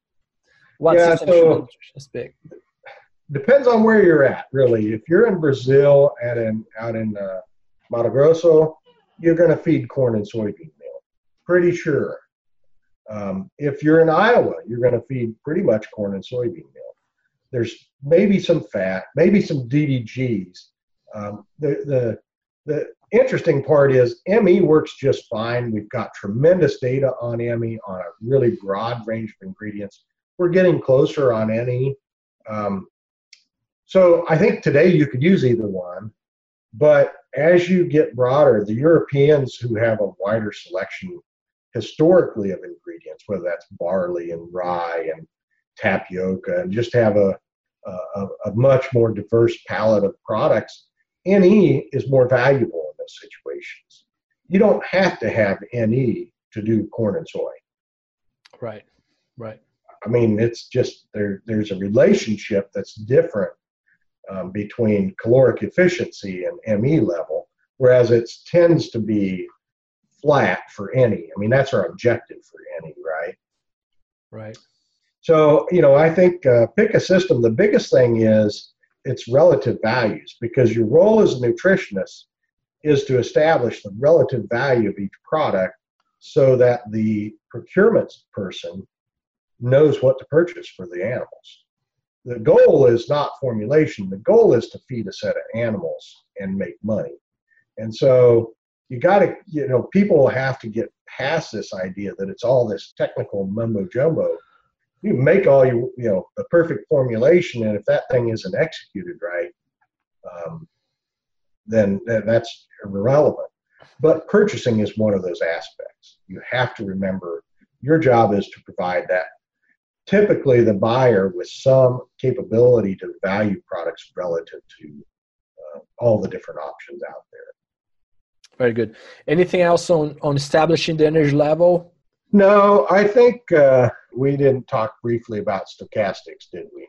what yeah, system so should we pick? Depends on where you're at, really. If you're in Brazil and in, out in uh, Mato Grosso, you're going to feed corn and soybean meal, pretty sure. Um, if you're in Iowa, you're going to feed pretty much corn and soybean meal. There's maybe some fat, maybe some D D Gs. Um, the, the, the interesting part is M E works just fine. We've got tremendous data on M E on a really broad range of ingredients. We're getting closer on N E. Um, so I think today you could use either one, but as you get broader, the Europeans who have a wider selection historically of ingredients, whether that's barley and rye and tapioca, and just have a, a, a much more diverse palette of products, N E is more valuable in those situations. You don't have to have N E to do corn and soy. Right, right. I mean, it's just there. there's a relationship that's different um, between caloric efficiency and M E level, whereas it tends to be flat for N E. I mean, that's our objective for N E, right? Right. So, you know, I think uh, pick a system. The biggest thing is its relative values, because your role as a nutritionist is to establish the relative value of each product so that the procurement person knows what to purchase for the animals. The goal is not formulation. The goal is to feed a set of animals and make money. And so you got to, you know, people have to get past this idea that it's all this technical mumbo jumbo. You make all you you know the perfect formulation, and if that thing isn't executed right, um, then that's irrelevant. But purchasing is one of those aspects. You have to remember your job is to provide that, typically the buyer, with some capability to value products relative to uh, all the different options out there. Very good. Anything else on on establishing the energy level? No, I think uh, we didn't talk briefly about stochastics, did we?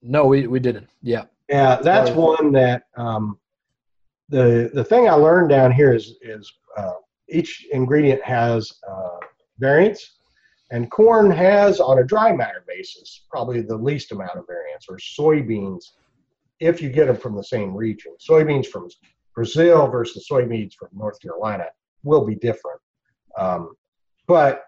No, we, we didn't. Yeah. Yeah, that's one that um, the the thing I learned down here is, is uh, each ingredient has uh, variance, and corn has, on a dry matter basis, probably the least amount of variance, or soybeans, if you get them from the same region. Soybeans from Brazil versus soybeans from North Carolina will be different. Um, but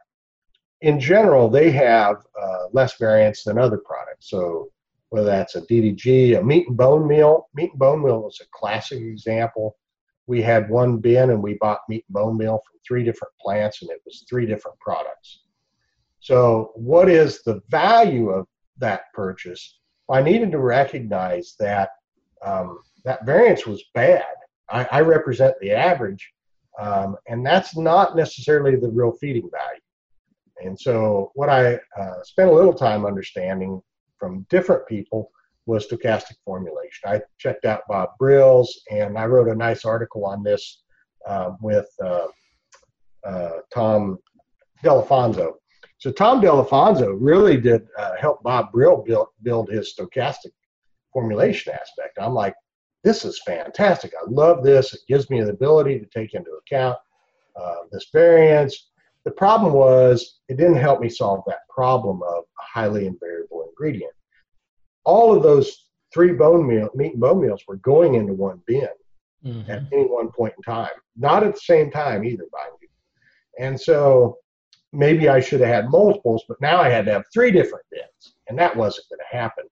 in general, they have uh, less variance than other products. So whether that's a D D G, a meat and bone meal, meat and bone meal was a classic example. We had one bin and we bought meat and bone meal from three different plants, and it was three different products. So what is the value of that purchase? I needed to recognize that um, that variance was bad. I, I represent the average, um, and that's not necessarily the real feeding value. And so what I uh, spent a little time understanding from different people was stochastic formulation. I checked out Bob Brill's, and I wrote a nice article on this uh, with uh, uh, Tom Delafonzo. So Tom Delafonzo really did uh, help Bob Brill build, build his stochastic formulation aspect. I'm like, this is fantastic. I love this. It gives me the ability to take into account uh, this variance. The problem was it didn't help me solve that problem of a highly invariable ingredient. All of those three bone meal, meat and bone meals were going into one bin mm-hmm. at any one point in time. Not at the same time either, mind you. And so maybe I should have had multiples, but now I had to have three different bins, and that wasn't going to happen.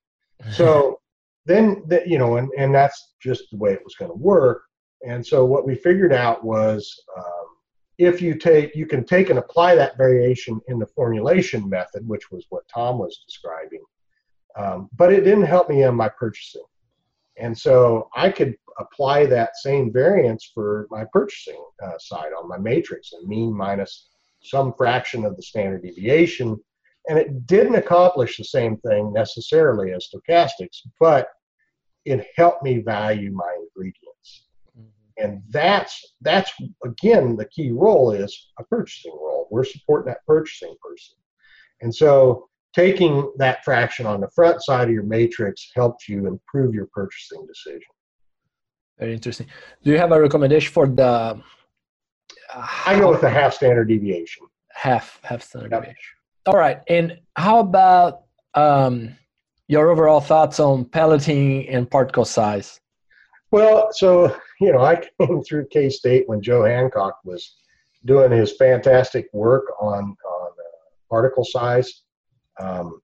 So then, the, you know, and, and that's just the way it was going to work. And so what we figured out was um, if you take, you can take and apply that variation in the formulation method, which was what Tom was describing, um, but it didn't help me in my purchasing. And so I could apply that same variance for my purchasing uh, side on my matrix, and mean minus some fraction of the standard deviation, and it didn't accomplish the same thing necessarily as stochastics, but it helped me value my ingredients. And that's, that's again, the key role is a purchasing role. We're supporting that purchasing person. And so taking that fraction on the front side of your matrix helps you improve your purchasing decision. Very interesting. Do you have a recommendation for the... Uh, I go with the half standard deviation. Half, half standard yep. deviation. All right. And how about um, your overall thoughts on pelleting and particle size? Well, so, you know, I came through K-State when Joe Hancock was doing his fantastic work on, on uh, particle size. Um,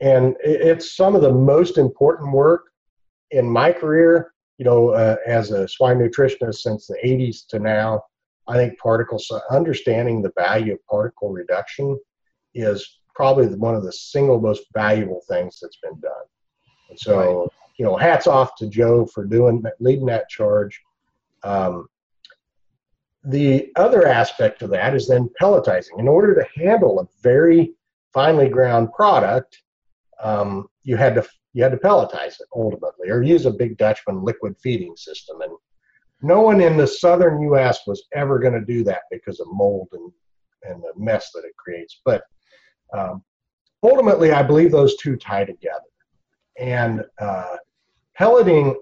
and it, it's some of the most important work in my career, you know, uh, as a swine nutritionist since the eighties to now. I think particle size, understanding the value of particle reduction is probably one of the single most valuable things that's been done. And so, right. you know, hats off to Joe for doing that, leading that charge. Um, the other aspect of that is then pelletizing. In order to handle a very finely ground product, um, you had to you had to pelletize it ultimately, or use a Big Dutchman liquid feeding system. And no one in the southern U S was ever going to do that because of mold and, and the mess that it creates. But um, ultimately, I believe those two tie together. And uh, pelleting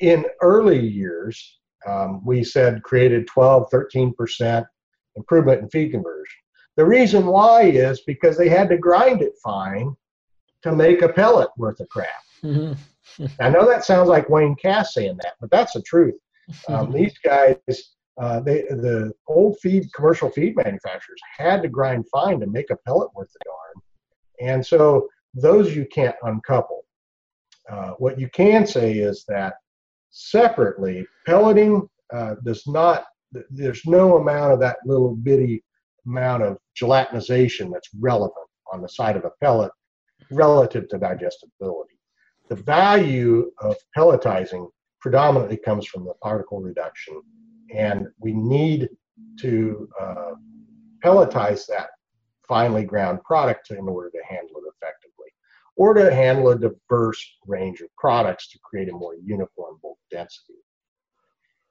in early years, um, we said created twelve, thirteen percent improvement in feed conversion. The reason why is because they had to grind it fine to make a pellet worth of crap. Mm-hmm. I know that sounds like Wayne Cass saying that, but that's the truth. Um, these guys, uh, they, the old feed, commercial feed manufacturers had to grind fine to make a pellet worth of darn. And so those you can't uncouple. Uh, what you can say is that separately, pelleting uh, does not, there's no amount of that little bitty amount of gelatinization that's relevant on the side of a pellet relative to digestibility. The value of pelletizing predominantly comes from the particle reduction, and we need to uh, pelletize that finely ground product in order to handle it effectively, or to handle a diverse range of products to create a more uniform bulk density.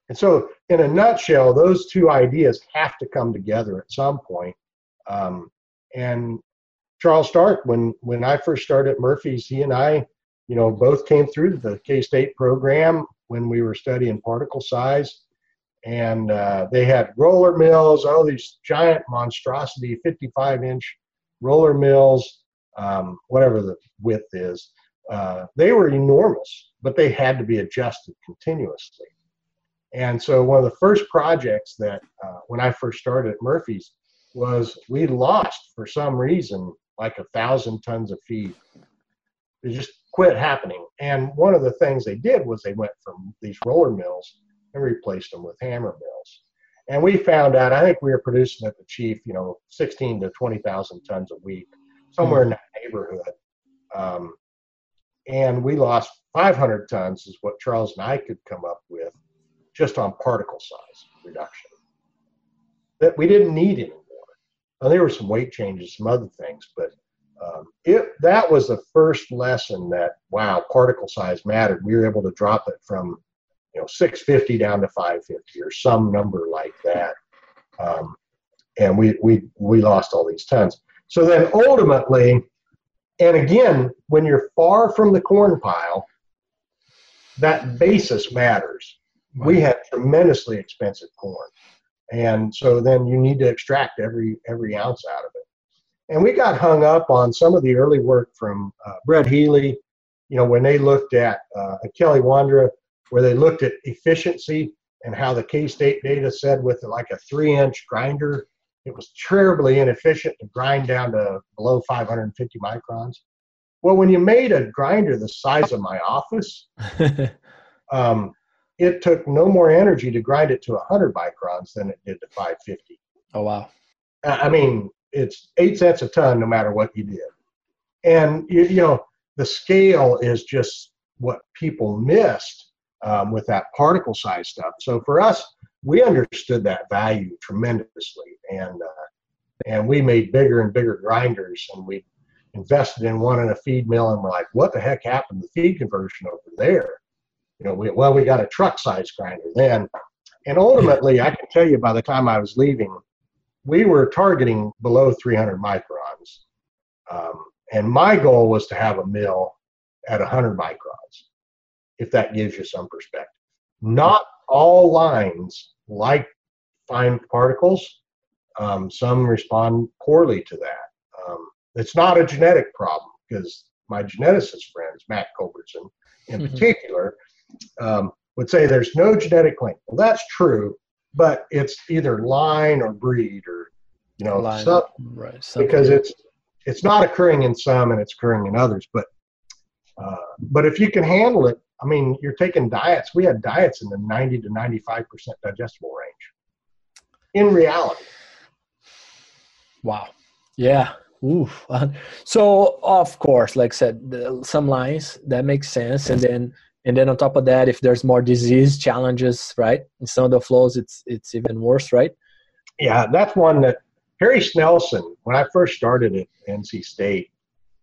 And so, in a nutshell, those two ideas have to come together at some point. Um, and Charles Stark, when when I first started at Murphy's, he and I, you know, both came through the K-State program when we were studying particle size, and uh, they had roller mills, all these giant monstrosity, fifty-five inch roller mills, um, whatever the width is. Uh, they were enormous, but they had to be adjusted continuously. And so one of the first projects that uh, when I first started at Murphy's was we lost, for some reason, like a thousand tons of feed. It just quit happening. And one of the things they did was they went from these roller mills and replaced them with hammer mills. And we found out, I think we were producing at the chief, you know, sixteen to twenty thousand tons a week, somewhere in that neighborhood. Um, and we lost five hundred tons is what Charles and I could come up with just on particle size reduction. That we didn't need anymore. Now, there were some weight changes, some other things, but Um, it, that was the first lesson that, wow, particle size mattered. We were able to drop it from, you know, six fifty down to five fifty or some number like that. Um, and we, we, we lost all these tons. So then ultimately, and again, when you're far from the corn pile, that basis matters. Wow. We had tremendously expensive corn. And so then you need to extract every, every ounce out of it. And we got hung up on some of the early work from uh, Brett Healy, you know, when they looked at uh, Kelly Wandra, where they looked at efficiency and how the K-State data said with like a three inch grinder, it was terribly inefficient to grind down to below five hundred fifty microns. Well, when you made a grinder the size of my office, um, it took no more energy to grind it to one hundred microns than it did to five fifty. Oh, wow. I mean... it's eight cents a ton, no matter what you did. And, you, you know, the scale is just what people missed um, with that particle size stuff. So for us, we understood that value tremendously. And uh, and we made bigger and bigger grinders. And we invested in one in a feed mill. And we're like, what the heck happened to feed conversion over there? You know, we, well, we got a truck size grinder then. And ultimately, I can tell you by the time I was leaving, we were targeting below three hundred microns. Um, and my goal was to have a mill at one hundred microns, if that gives you some perspective. Not all lines like fine particles. Um, some respond poorly to that. Um, it's not a genetic problem, because my geneticist friends, Matt Culbertson in particular, um, would say there's no genetic link. Well, that's true, but it's either line or breed, or, you know, line, sub, right, because it's it's not occurring in some and it's occurring in others. But uh, but if you can handle it, I mean, you're taking diets. We had diets in the ninety to ninety-five percent digestible range in reality. Wow. Yeah. Ooh. So of course, like I said, some lines, that makes sense. And then, and then on top of that, if there's more disease challenges, right? In some of the flows, it's, it's even worse, right? Yeah. That's one that Harry Snelson, when I first started at N C State,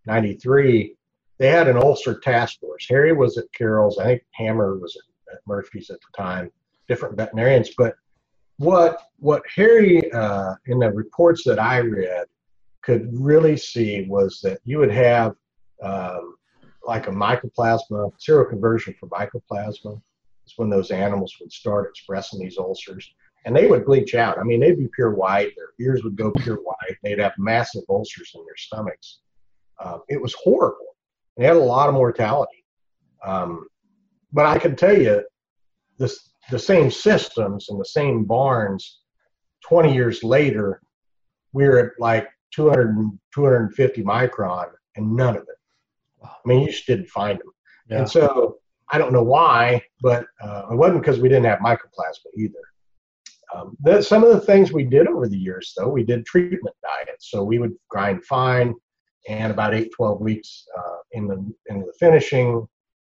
ninety-three, they had an ulcer task force. Harry was at Carroll's. I think Hammer was at Murphy's at the time, different veterinarians. But what, what Harry, uh, in the reports that I read, could really see was that you would have, um, like a mycoplasma, seroconversion for mycoplasma. It's when those animals would start expressing these ulcers, and they would bleach out. I mean, they'd be pure white. Their ears would go pure white. They'd have massive ulcers in their stomachs. Uh, it was horrible. They had a lot of mortality. Um, but I can tell you, this, the same systems and the same barns, twenty years later, we were at like two hundred, two fifty micron, and none of it. I mean, you just didn't find them. Yeah. And so I don't know why, but uh, it wasn't because we didn't have mycoplasma either. Um, that, some of the things we did over the years, though, we did treatment diets. So we would grind fine, and about eight, twelve weeks uh, in the, into the finishing,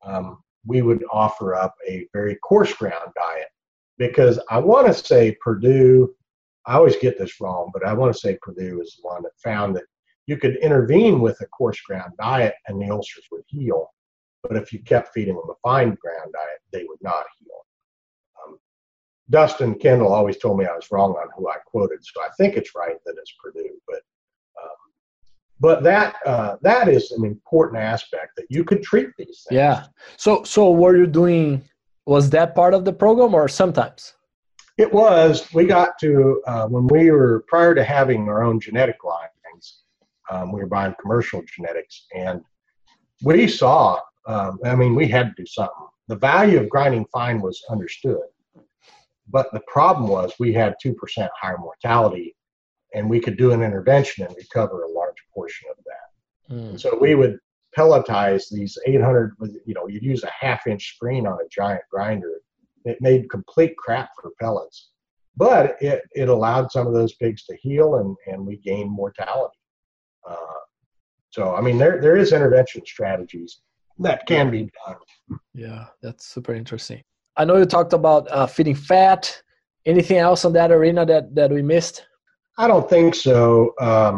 um, we would offer up a very coarse ground diet, because I want to say Purdue, I always get this wrong, but I want to say Purdue is the one that found that you could intervene with a coarse ground diet and the ulcers would heal. But if you kept feeding them a fine ground diet, they would not heal. Um, Dustin Kendall always told me I was wrong on who I quoted, so I think it's right that it's Purdue. But um, but that uh, that is an important aspect, that you could treat these things. Yeah. So so were you doing, was that part of the program or sometimes? It was. We got to, uh, when we were, prior to having our own genetic line, Um, we were buying commercial genetics, and we saw, um, I mean, we had to do something. The value of grinding fine was understood, but the problem was we had two percent higher mortality, and we could do an intervention and recover a large portion of that. Mm. So we would pelletize these eight hundred, with, you know, you'd use a half inch screen on a giant grinder. It made complete crap for pellets, but it, it allowed some of those pigs to heal, and, and we gained mortality. Uh, so, I mean, there, there is intervention strategies that can be done. Yeah, that's super interesting. I know you talked about uh, feeding fat. Anything else on that arena that, that we missed? I don't think so. Um,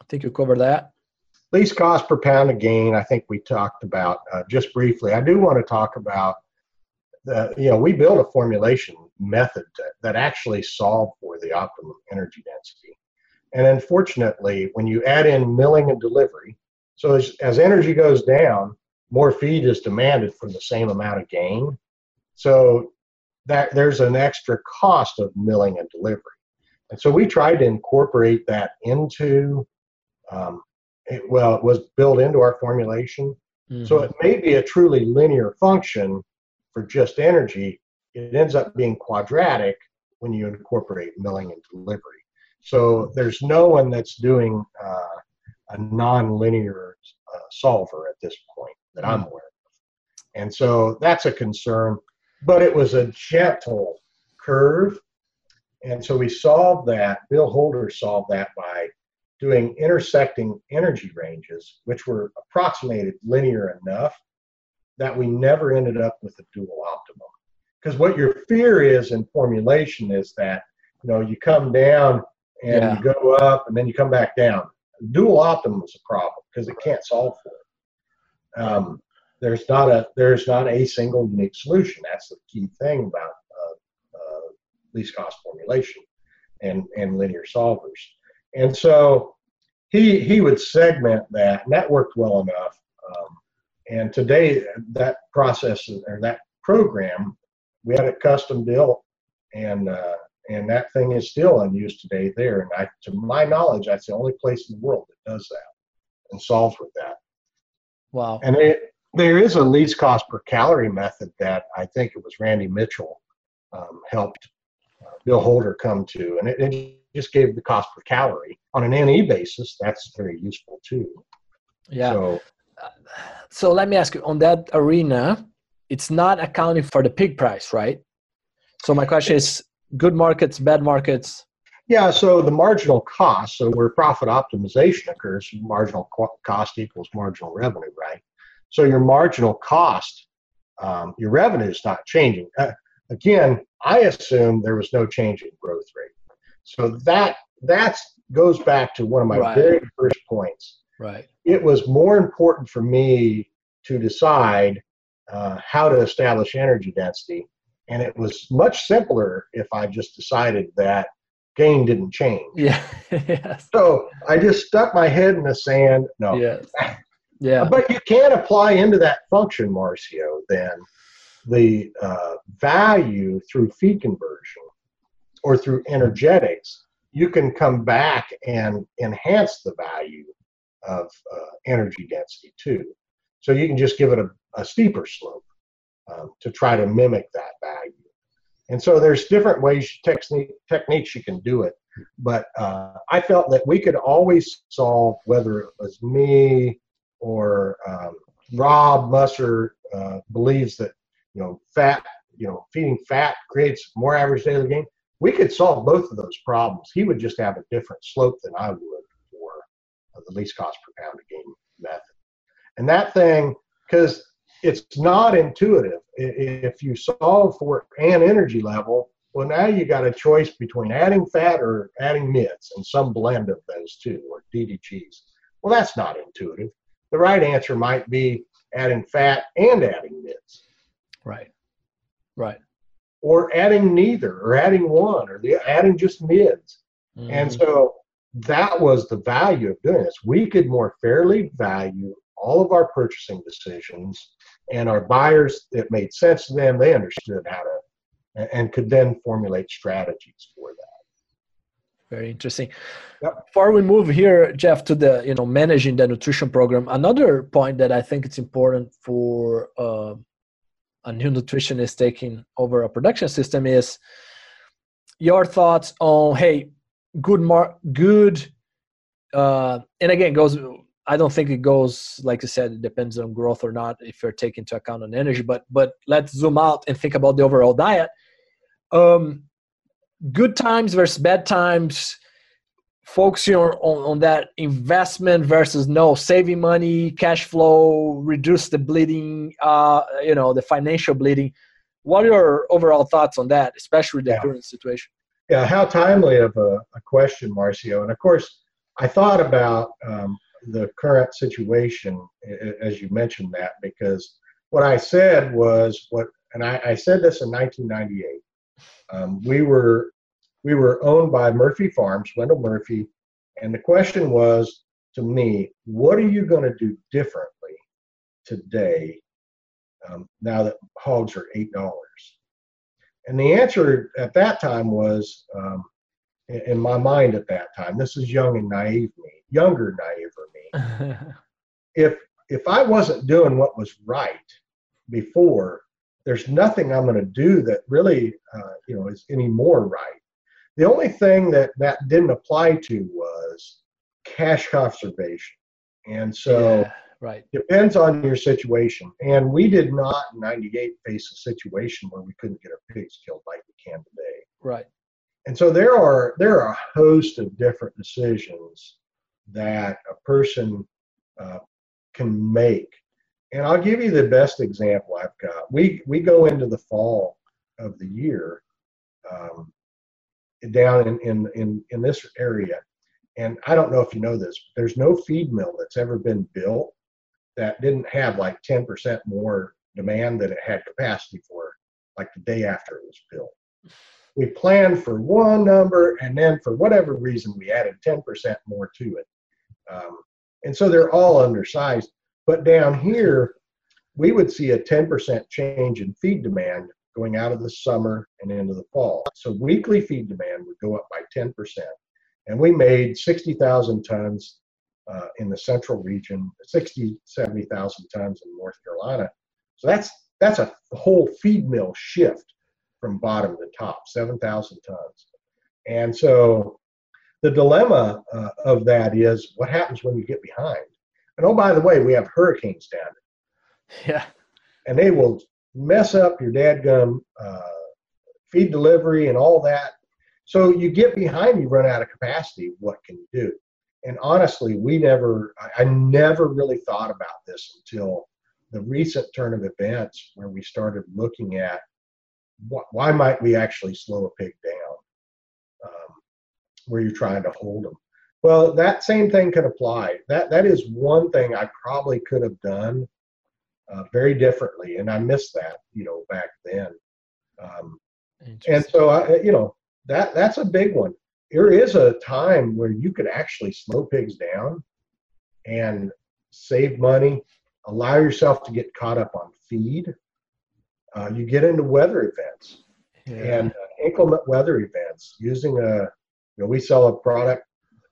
I think you covered that. Least cost per pound of gain, I think we talked about uh, just briefly. I do want to talk about, the, you know, we built a formulation method to, that actually solved for the optimum energy density. And unfortunately, when you add in milling and delivery, so as, as energy goes down, more feed is demanded for the same amount of gain. So that there's an extra cost of milling and delivery. And so we tried to incorporate that into, um, it, well, it was built into our formulation. Mm-hmm. So it may be a truly linear function for just energy. It ends up being quadratic when you incorporate milling and delivery. So there's no one that's doing uh, a nonlinear uh, solver at this point that I'm aware of. And so that's a concern, but it was a gentle curve. And so we solved that. Bill Holder solved that by doing intersecting energy ranges, which were approximated linear enough that we never ended up with a dual optimum. Because what your fear is in formulation is that, you know, you come down, and yeah. you go up, and then you come back down. Dual optimum is a problem because it can't solve for it. Um, there's not a there's not a single unique solution. That's the key thing about uh, uh, least cost formulation and, and linear solvers. And so he, he would segment that, and that worked well enough. Um, and today that process or that program, we had it custom built, and, uh, and that thing is still in use today there. And I, to my knowledge, that's the only place in the world that does that and solves with that. Wow. And it, there is a least cost per calorie method that I think it was Randy Mitchell um, helped uh, Bill Holder come to. And it, it just gave the cost per calorie on an N E basis. That's very useful too. Yeah. So, so let me ask you, on that arena, it's not accounting for the pig price, right? So my question is, good markets, bad markets? Yeah, so the marginal cost, so where profit optimization occurs, marginal cost equals marginal revenue, right? So your marginal cost, um, your revenue is not changing. Uh, again, I assume there was no change in growth rate. So that that's, goes back to one of my right. very first points. Right. It was more important for me to decide uh, how to establish energy density. And it was much simpler if I just decided that gain didn't change. Yeah. Yes. So I just stuck my head in the sand. No. Yes. Yeah. But you can apply into that function, Marcio, then the uh, value through feed conversion or through energetics. You can come back and enhance the value of uh, energy density too. So you can just give it a, a steeper slope. Um, to try to mimic that value. And so there's different ways, technique, techniques you can do it. But uh, I felt that we could always solve, whether it was me or um, Rob Musser uh, believes that, you know, fat, you know, feeding fat creates more average daily gain. We could solve both of those problems. He would just have a different slope than I would for uh, the least cost per pound of gain method. And that thing, because it's not intuitive. If you solve for an energy level, well, now you got a choice between adding fat or adding M I Ts and some blend of those two, or D D Gs. Well, that's not intuitive. The right answer might be adding fat and adding M I Ts. Right, right. Or adding neither, or adding one, or the, adding just M I Ds. Mm-hmm. And so that was the value of doing this. We could more fairly value all of our purchasing decisions, and our buyers, it made sense to them. They understood how to, and could then formulate strategies for that. Very interesting. Yep. Before we move here, Jeff, to the, you know, managing the nutrition program, another point that I think it's important for uh, a new nutritionist taking over a production system is your thoughts on, hey, good, mar good, uh, and again, goes, I don't think it goes, like you said, it depends on growth or not, if you're taking into account on energy, but, but let's zoom out and think about the overall diet. Um, good times versus bad times, focusing on, on that investment versus no, saving money, cash flow, reduce the bleeding, uh, you know, the financial bleeding. What are your overall thoughts on that, especially the yeah. current situation? Yeah, how timely of a, a question, Marcio. And of course, I thought about um, the current situation, as you mentioned that, because what I said was what, and I, I said this in nineteen ninety-eight. Um, we were we were owned by Murphy Farms, Wendell Murphy, and the question was to me, what are you going to do differently today um, now that hogs are eight dollars? And the answer at that time was, um, in, in my mind at that time, this is young and naive me, younger naive or me. if if I wasn't doing what was right before, there's nothing I'm going to do that really uh, you know is any more right. The only thing that that didn't apply to was cash conservation, and so yeah, right depends on your situation. And we did not in ninety-eight face a situation where we couldn't get our pigs killed like we can today. Right, and so there are there are a host of different decisions that a person uh, can make. And I'll give you the best example I've got. We, we go into the fall of the year um, down in, in, in, in this area. And I don't know if you know this, but there's no feed mill that's ever been built that didn't have like ten percent more demand than it had capacity for, like the day after it was built. We planned for one number, and then for whatever reason, we added ten percent more to it. Um, and so they're all undersized. But down here, we would see a ten percent change in feed demand going out of the summer and into the fall. So weekly feed demand would go up by ten percent. And we made sixty thousand tons uh, in the central region, sixty, seventy thousand tons in North Carolina. So that's, that's a whole feed mill shift from bottom to top, seven thousand tons. And so the dilemma uh, of that is what happens when you get behind. And oh, by the way, we have hurricanes down there. Yeah. And they will mess up your dadgum uh, feed delivery and all that. So you get behind, you run out of capacity, what can you do? And honestly, we never, I, I never really thought about this until the recent turn of events where we started looking at what, why might we actually slow a pig down um, where you're trying to hold them. Well, that same thing could apply. That, that is one thing I probably could have done uh, very differently, and I missed that, you know, back then. Um, and so, I, you know, that that's a big one. There is a time where you could actually slow pigs down and save money, allow yourself to get caught up on feed. Uh, you get into weather events yeah. and uh, inclement weather events using a, you know, we sell a product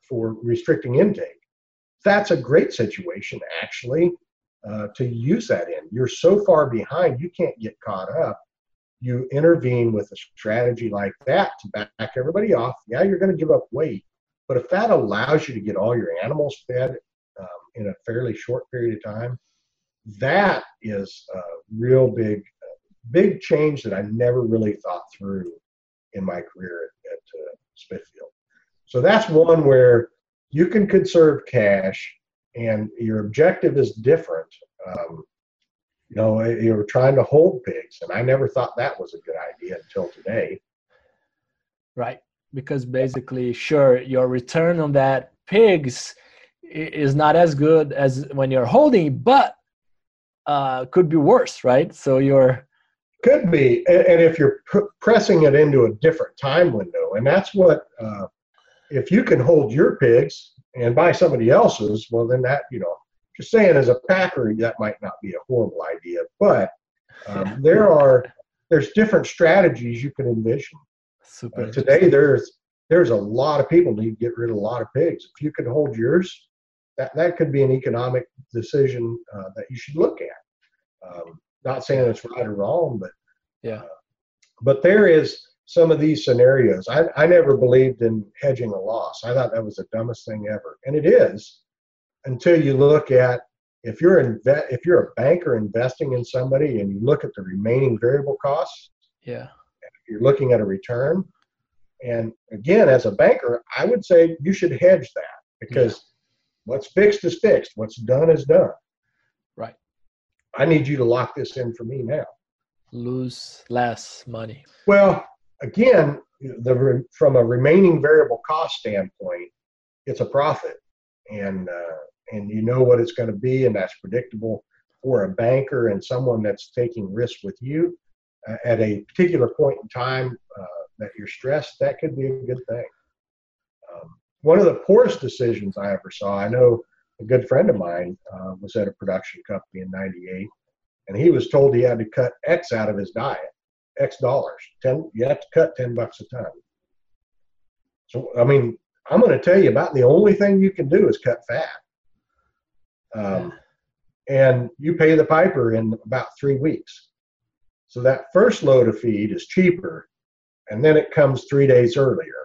for restricting intake. That's a great situation, actually, uh, to use that in. You're so far behind, you can't get caught up. You intervene with a strategy like that to back everybody off. Yeah, you're going to give up weight, but if that allows you to get all your animals fed um, in a fairly short period of time, that is a real big Big change that I never really thought through in my career at, at uh, Smithfield. So that's one where you can conserve cash and your objective is different. Um, you know, you're trying to hold pigs, and I never thought that was a good idea until today. Right, because basically, sure, your return on that pigs is not as good as when you're holding, but uh, could be worse, right? So you're Could be, and if you're pressing it into a different time window, and that's what, uh, if you can hold your pigs and buy somebody else's, well then that, you know, just saying as a packer, that might not be a horrible idea, but um, there are, there's different strategies you can envision. Super uh, today, there's there's a lot of people need to get rid of a lot of pigs. If you could hold yours, that, that could be an economic decision uh, that you should look at. Um, Not saying it's right or wrong, but yeah. Uh, but there is some of these scenarios. I, I never believed in hedging a loss. I thought that was the dumbest thing ever, and it is until you look at if you're inve- if you're a banker investing in somebody and you look at the remaining variable costs. Yeah, you're looking at a return, and again, as a banker, I would say you should hedge that because yeah. what's fixed is fixed. What's done is done. Right. I need you to lock this in for me now. Lose less money. Well, again, the from a remaining variable cost standpoint, it's a profit, and uh, and you know what it's going to be, and that's predictable for a banker and someone that's taking risks with you uh, at a particular point in time uh, that you're stressed. That could be a good thing. Um, one of the poorest decisions I ever saw. I know. A good friend of mine uh, was at a production company in ninety-eight, and he was told he had to cut X out of his diet, X dollars. ten, you have to cut ten bucks a ton. So, I mean, I'm going to tell you about the only thing you can do is cut fat. Um, yeah. And you pay the piper in about three weeks. So that first load of feed is cheaper, and then it comes three days earlier.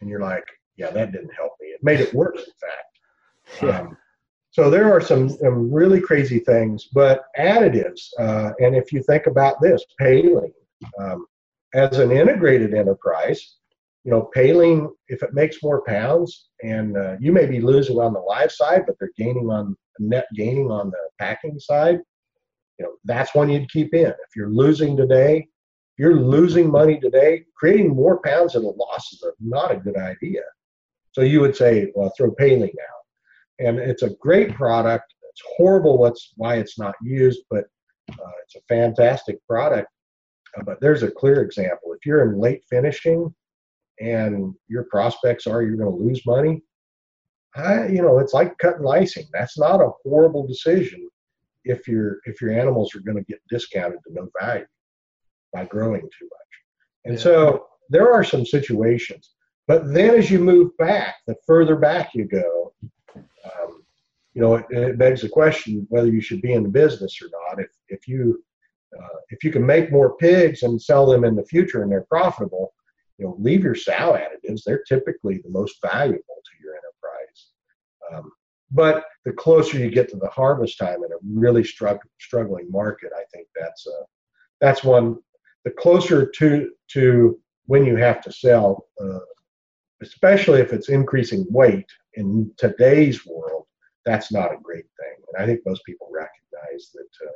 And you're like, yeah, that didn't help me. It made it worse, in fact. Yeah. Um, so there are some, some really crazy things, but additives. Uh, and if you think about this, paling, um, as an integrated enterprise, you know, paling, if it makes more pounds and uh, you may be losing on the live side, but they're gaining on net gaining on the packing side, you know, that's one you'd keep in. If you're losing today, if you're losing money today, creating more pounds at a loss is not a good idea. So you would say, well, throw paling out. And it's a great product. It's horrible what's why it's not used, but uh, it's a fantastic product. but there's a clear example. If you're in late finishing and your prospects are you're going to lose money, I, you know, it's like cutting licing. That's not a horrible decision if your if your animals are going to get discounted to no value by growing too much. And yeah. so there are some situations. But then as you move back, the further back you go, um, you know, it, it begs the question whether you should be in the business or not. If if you uh, if you can make more pigs and sell them in the future and they're profitable, you know, leave your sow additives. They're typically the most valuable to your enterprise. Um, but the closer you get to the harvest time in a really strugg- struggling market, I think that's a, that's one. The closer to to when you have to sell, uh, especially if it's increasing weight in today's world, that's not a great thing. And I think most people recognize that uh,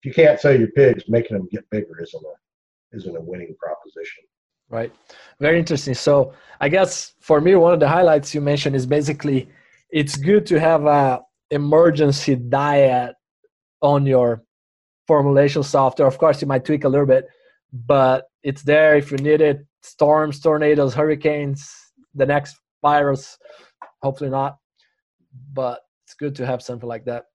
if you can't sell your pigs, making them get bigger isn't a isn't a winning proposition. Right. Very interesting. So I guess for me, one of the highlights you mentioned is basically it's good to have a emergency diet on your formulation software. Of course, you might tweak a little bit, but it's there if you need it. Storms, tornadoes, hurricanes, the next virus, hopefully not. But it's good to have something like that.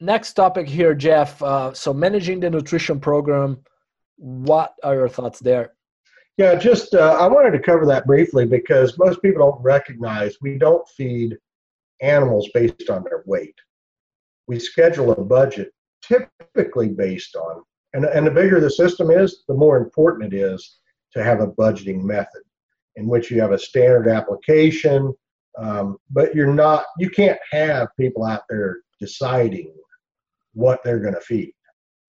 Next topic here, Jeff. Uh, so managing the nutrition program, what are your thoughts there? Yeah, just uh, I wanted to cover that briefly because most people don't recognize we don't feed animals based on their weight. We schedule a budget typically based on, and, and the bigger the system is, the more important it is to have a budgeting method in which you have a standard application, um, but you're not, you can't have people out there deciding what they're going to feed.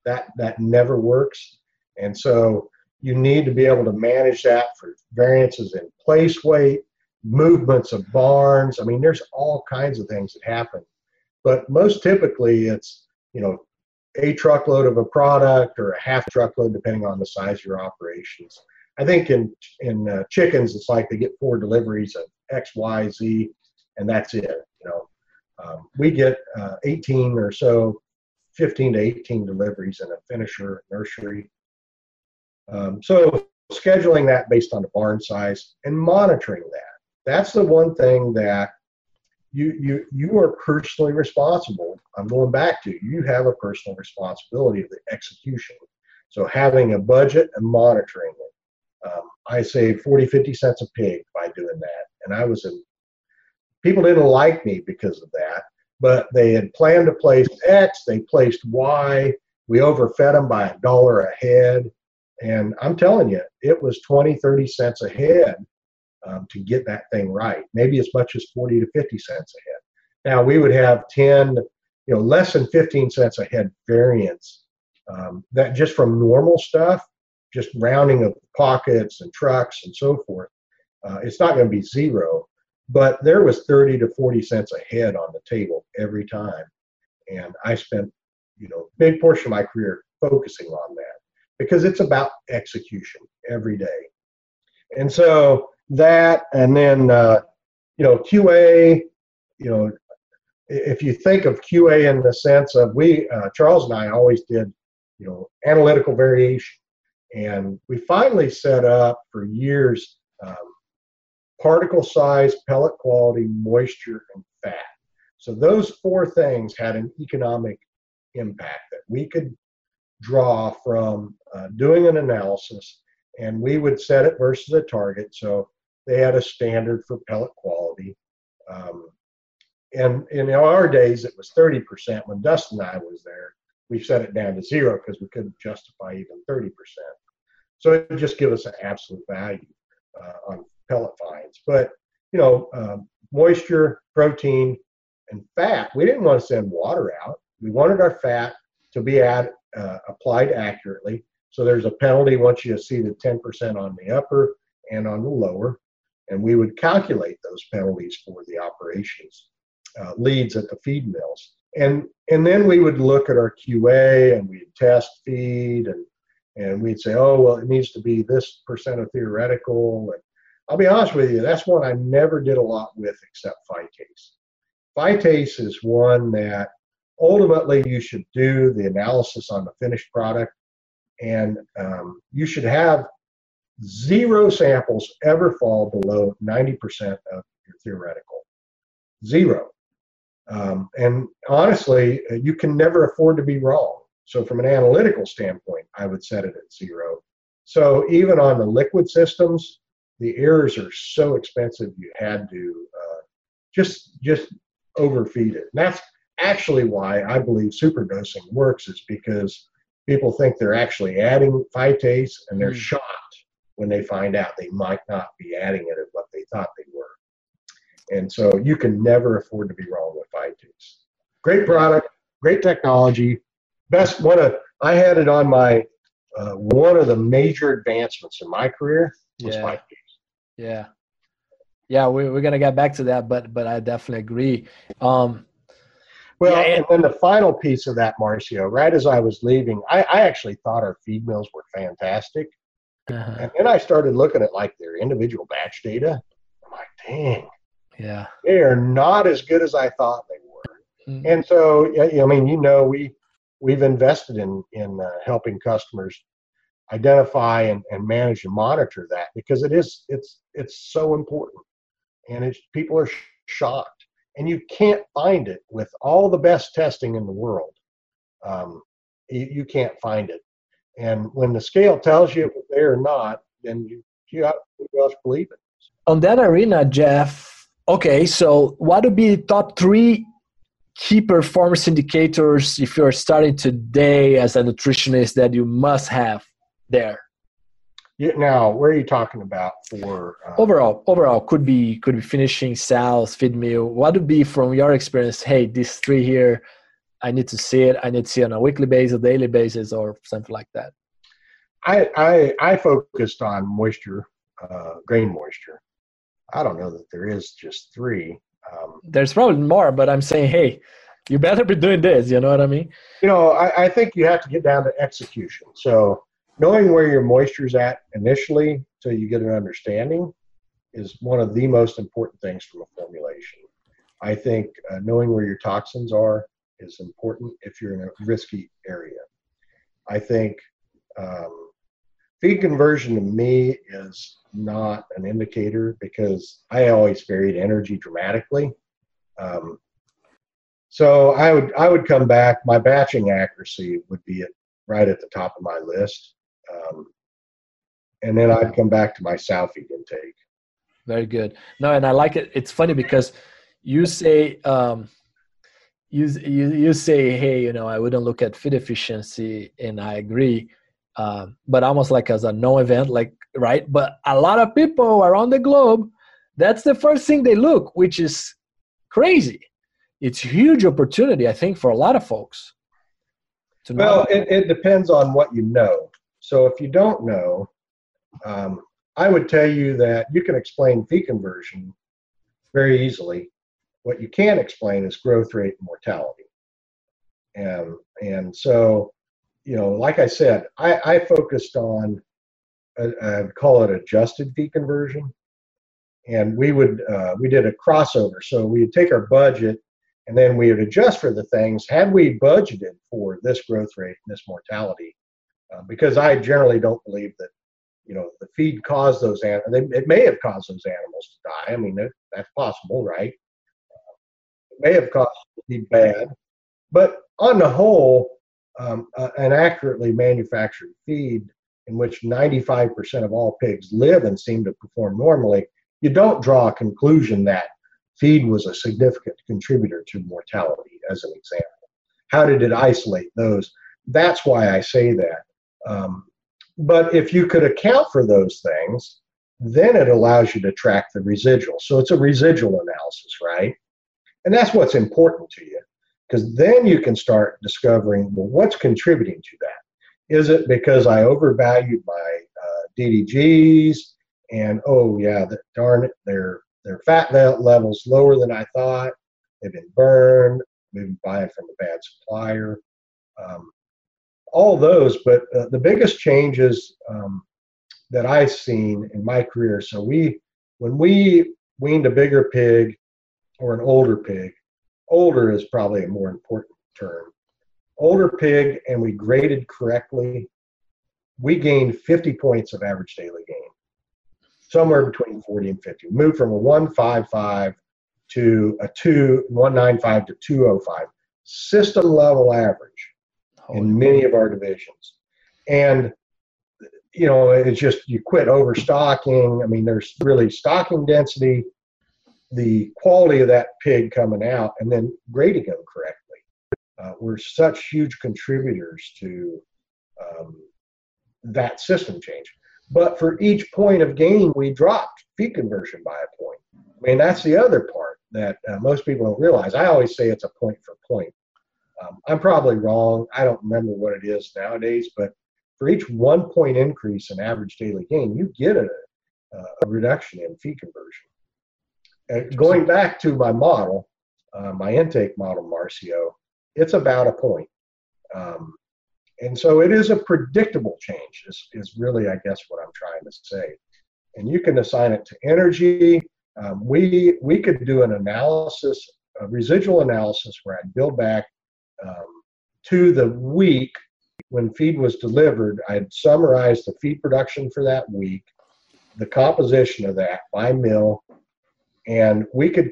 That, that never works. And so you need to be able to manage that for variances in place weight, movements of barns. I mean, there's all kinds of things that happen. But most typically it's, you know, a truckload of a product or a half truckload, depending on the size of your operations. I think in in uh, chickens, it's like they get four deliveries of X, Y, Z, and that's it. You know, um, we get uh, eighteen or so, fifteen to eighteen deliveries in a finisher nursery. Um, so scheduling that based on the barn size and monitoring that. That's the one thing that you you you are personally responsible. I'm going back to you have a personal responsibility of the execution. So having a budget and monitoring it. Um, I saved forty, fifty cents a pig by doing that. And I was in, people didn't like me because of that, but they had planned to place X, they placed Y. We overfed them by a dollar a head. And I'm telling you, it was twenty, thirty cents a head um, to get that thing right, maybe as much as forty to fifty cents a head. Now, we would have ten, you know, less than fifteen cents a head variance um, that just from normal stuff, just rounding of pockets and trucks and so forth. Uh, it's not going to be zero, but there was thirty to forty cents a head on the table every time. And I spent, you know, a big portion of my career focusing on that, because it's about execution every day. And so that, and then, uh, you know, Q A, you know, if you think of Q A in the sense of we, uh, Charles and I always did, you know, analytical variation. And we finally set up for years um, particle size, pellet quality, moisture, and fat. So those four things had an economic impact that we could draw from uh, doing an analysis, and we would set it versus a target. So they had a standard for pellet quality. Um, and in our days, it was thirty percent. When Dustin and I was there, we set it down to zero because we couldn't justify even thirty percent. So it would just give us an absolute value uh, on pellet fines. But, you know, uh, moisture, protein, and fat, we didn't want to send water out. We wanted our fat to be at Uh, applied accurately. So there's a penalty once you see the ten percent on the upper and on the lower. And we would calculate those penalties for the operations uh, leads at the feed mills. And and then we would look at our Q A and we'd test feed and, and we'd say, oh, well, it needs to be this percent of theoretical. And I'll be honest with you, that's one I never did a lot with except phytase. Phytase is one that ultimately, you should do the analysis on the finished product And um, you should have zero samples ever fall below ninety percent of your theoretical. Zero. Um, and honestly, you can never afford to be wrong. So from an analytical standpoint, I would set it at zero. So even on the liquid systems, the errors are so expensive, you had to uh, just just overfeed it. And that's actually why I believe superdosing works, is because people think they're actually adding phytase, and they're mm. shocked when they find out they might not be adding it at what they thought they were. And so you can never afford to be wrong with phytase. Great product, great technology. Best one of, I had it on my, uh, one of the major advancements in my career was yeah. phytase. Yeah. Yeah, we, we're going to get back to that, but but I definitely agree. Um, well, yeah, and then the final piece of that, Marcio, right as I was leaving, I, I actually thought our feed mills were fantastic. Uh-huh. And then I started looking at like their individual batch data. I'm like, dang, yeah, they are not as good as I thought they were. Mm-hmm. And so, I mean, you know, we, we've invested in, in uh, helping customers identify and, and manage and monitor that, because it is, it's, it's so important. And it's, people are sh- shocked. And you can't find it with all the best testing in the world. Um, you, you can't find it. And when the scale tells you if it's there or not, then you, you have to believe it. On that arena, Jeff, okay, so what would be the top three key performance indicators if you're starting today as a nutritionist that you must have there? Yeah, now, where are you talking about for? Uh, overall, overall, could be could be finishing, sales, feed meal. What would be from your experience, hey, these three here, I need to see it. I need to see it on a weekly basis, daily basis, or something like that. I I, I focused on moisture, uh, grain moisture. I don't know that there is just three. Um, There's probably more, but I'm saying, hey, you better be doing this. You know what I mean? You know, I, I think you have to get down to execution. So knowing where your moisture's at initially, so you get an understanding, is one of the most important things from a formulation. I think uh, knowing where your toxins are is important if you're in a risky area. I think um, feed conversion to me is not an indicator, because I always varied energy dramatically. Um, so I would I would come back. My batching accuracy would be at, right at the top of my list. Um, and then I'd come back to my sow feed intake. Very good. No, and I like it. It's funny because you say... Um, You, you you say, hey, you know, I wouldn't look at feed efficiency, and I agree, uh, but almost like as a no-event, like, right? But a lot of people around the globe, that's the first thing they look, which is crazy. It's a huge opportunity, I think, for a lot of folks. Well, it, it depends on what you know. So if you don't know, um, I would tell you that you can explain feed conversion very easily. What you can't explain is growth rate and mortality. And, and so, you know, like I said, I, I focused on, I'd call it adjusted feed conversion. And we would, uh, we did a crossover. So we'd take our budget and then we would adjust for the things. Had we budgeted for this growth rate and this mortality, uh, because I generally don't believe that, you know, the feed caused those animals, it may have caused those animals to die. I mean, that, that's possible, right? May have caused it to be bad, but on the whole, um, uh, an accurately manufactured feed in which ninety-five percent of all pigs live and seem to perform normally, you don't draw a conclusion that feed was a significant contributor to mortality, as an example. How did it isolate those? That's why I say that. Um, but if you could account for those things, then it allows you to track the residual. So it's a residual analysis, right? And that's what's important to you, because then you can start discovering, well, what's contributing to that? Is it because I overvalued my uh, D D Gs and, oh, yeah, the, darn it, their their fat level's lower than I thought. They've been burned. We've been buying from a bad supplier. Um, all those, but uh, the biggest changes um, that I've seen in my career, so we when we weaned a bigger pig, or an older pig. Older is probably a more important term. Older pig, and we graded correctly. we gained fifty points of average daily gain, somewhere between forty and fifty. We moved from a one fifty-five to a two one ninety-five to two oh five, system level average in many of our divisions. And, you know, it's just, you quit overstocking. I mean, there's really stocking density, the quality of that pig coming out, and then grading them correctly. Uh, we're such huge contributors to um, that system change. But for each point of gain, we dropped feed conversion by a point. I mean, that's the other part that uh, most people don't realize. I always say it's a point for point. Um, I'm probably wrong. I don't remember what it is nowadays, but for each one point increase in average daily gain, you get a, a reduction in feed conversion. And going back to my model, uh, my intake model, Marcio, it's about a point. Um, and so it is a predictable change is, is really, I guess, what I'm trying to say. And you can assign it to energy. Um, we, we could do an analysis, a residual analysis, where I'd build back um, to the week when feed was delivered. I'd summarize the feed production for that week, the composition of that by mill, and we could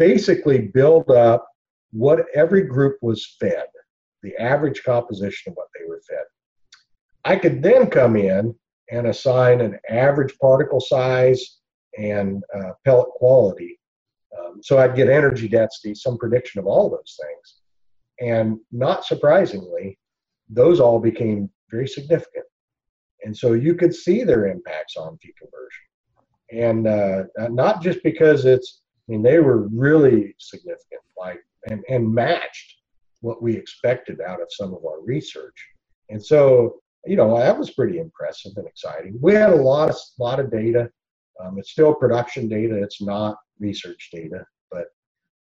basically build up what every group was fed, the average composition of what they were fed. I could then come in and assign an average particle size and uh, pellet quality. Um, so I'd get energy density, some prediction of all those things. And not surprisingly, those all became very significant. And so you could see their impacts on feed conversion. And uh, not just because it's, I mean, they were really significant, like, and, and matched what we expected out of some of our research. And so, you know, that was pretty impressive and exciting. We had a lot of, lot of data. Um, it's still production data. It's not research data, but,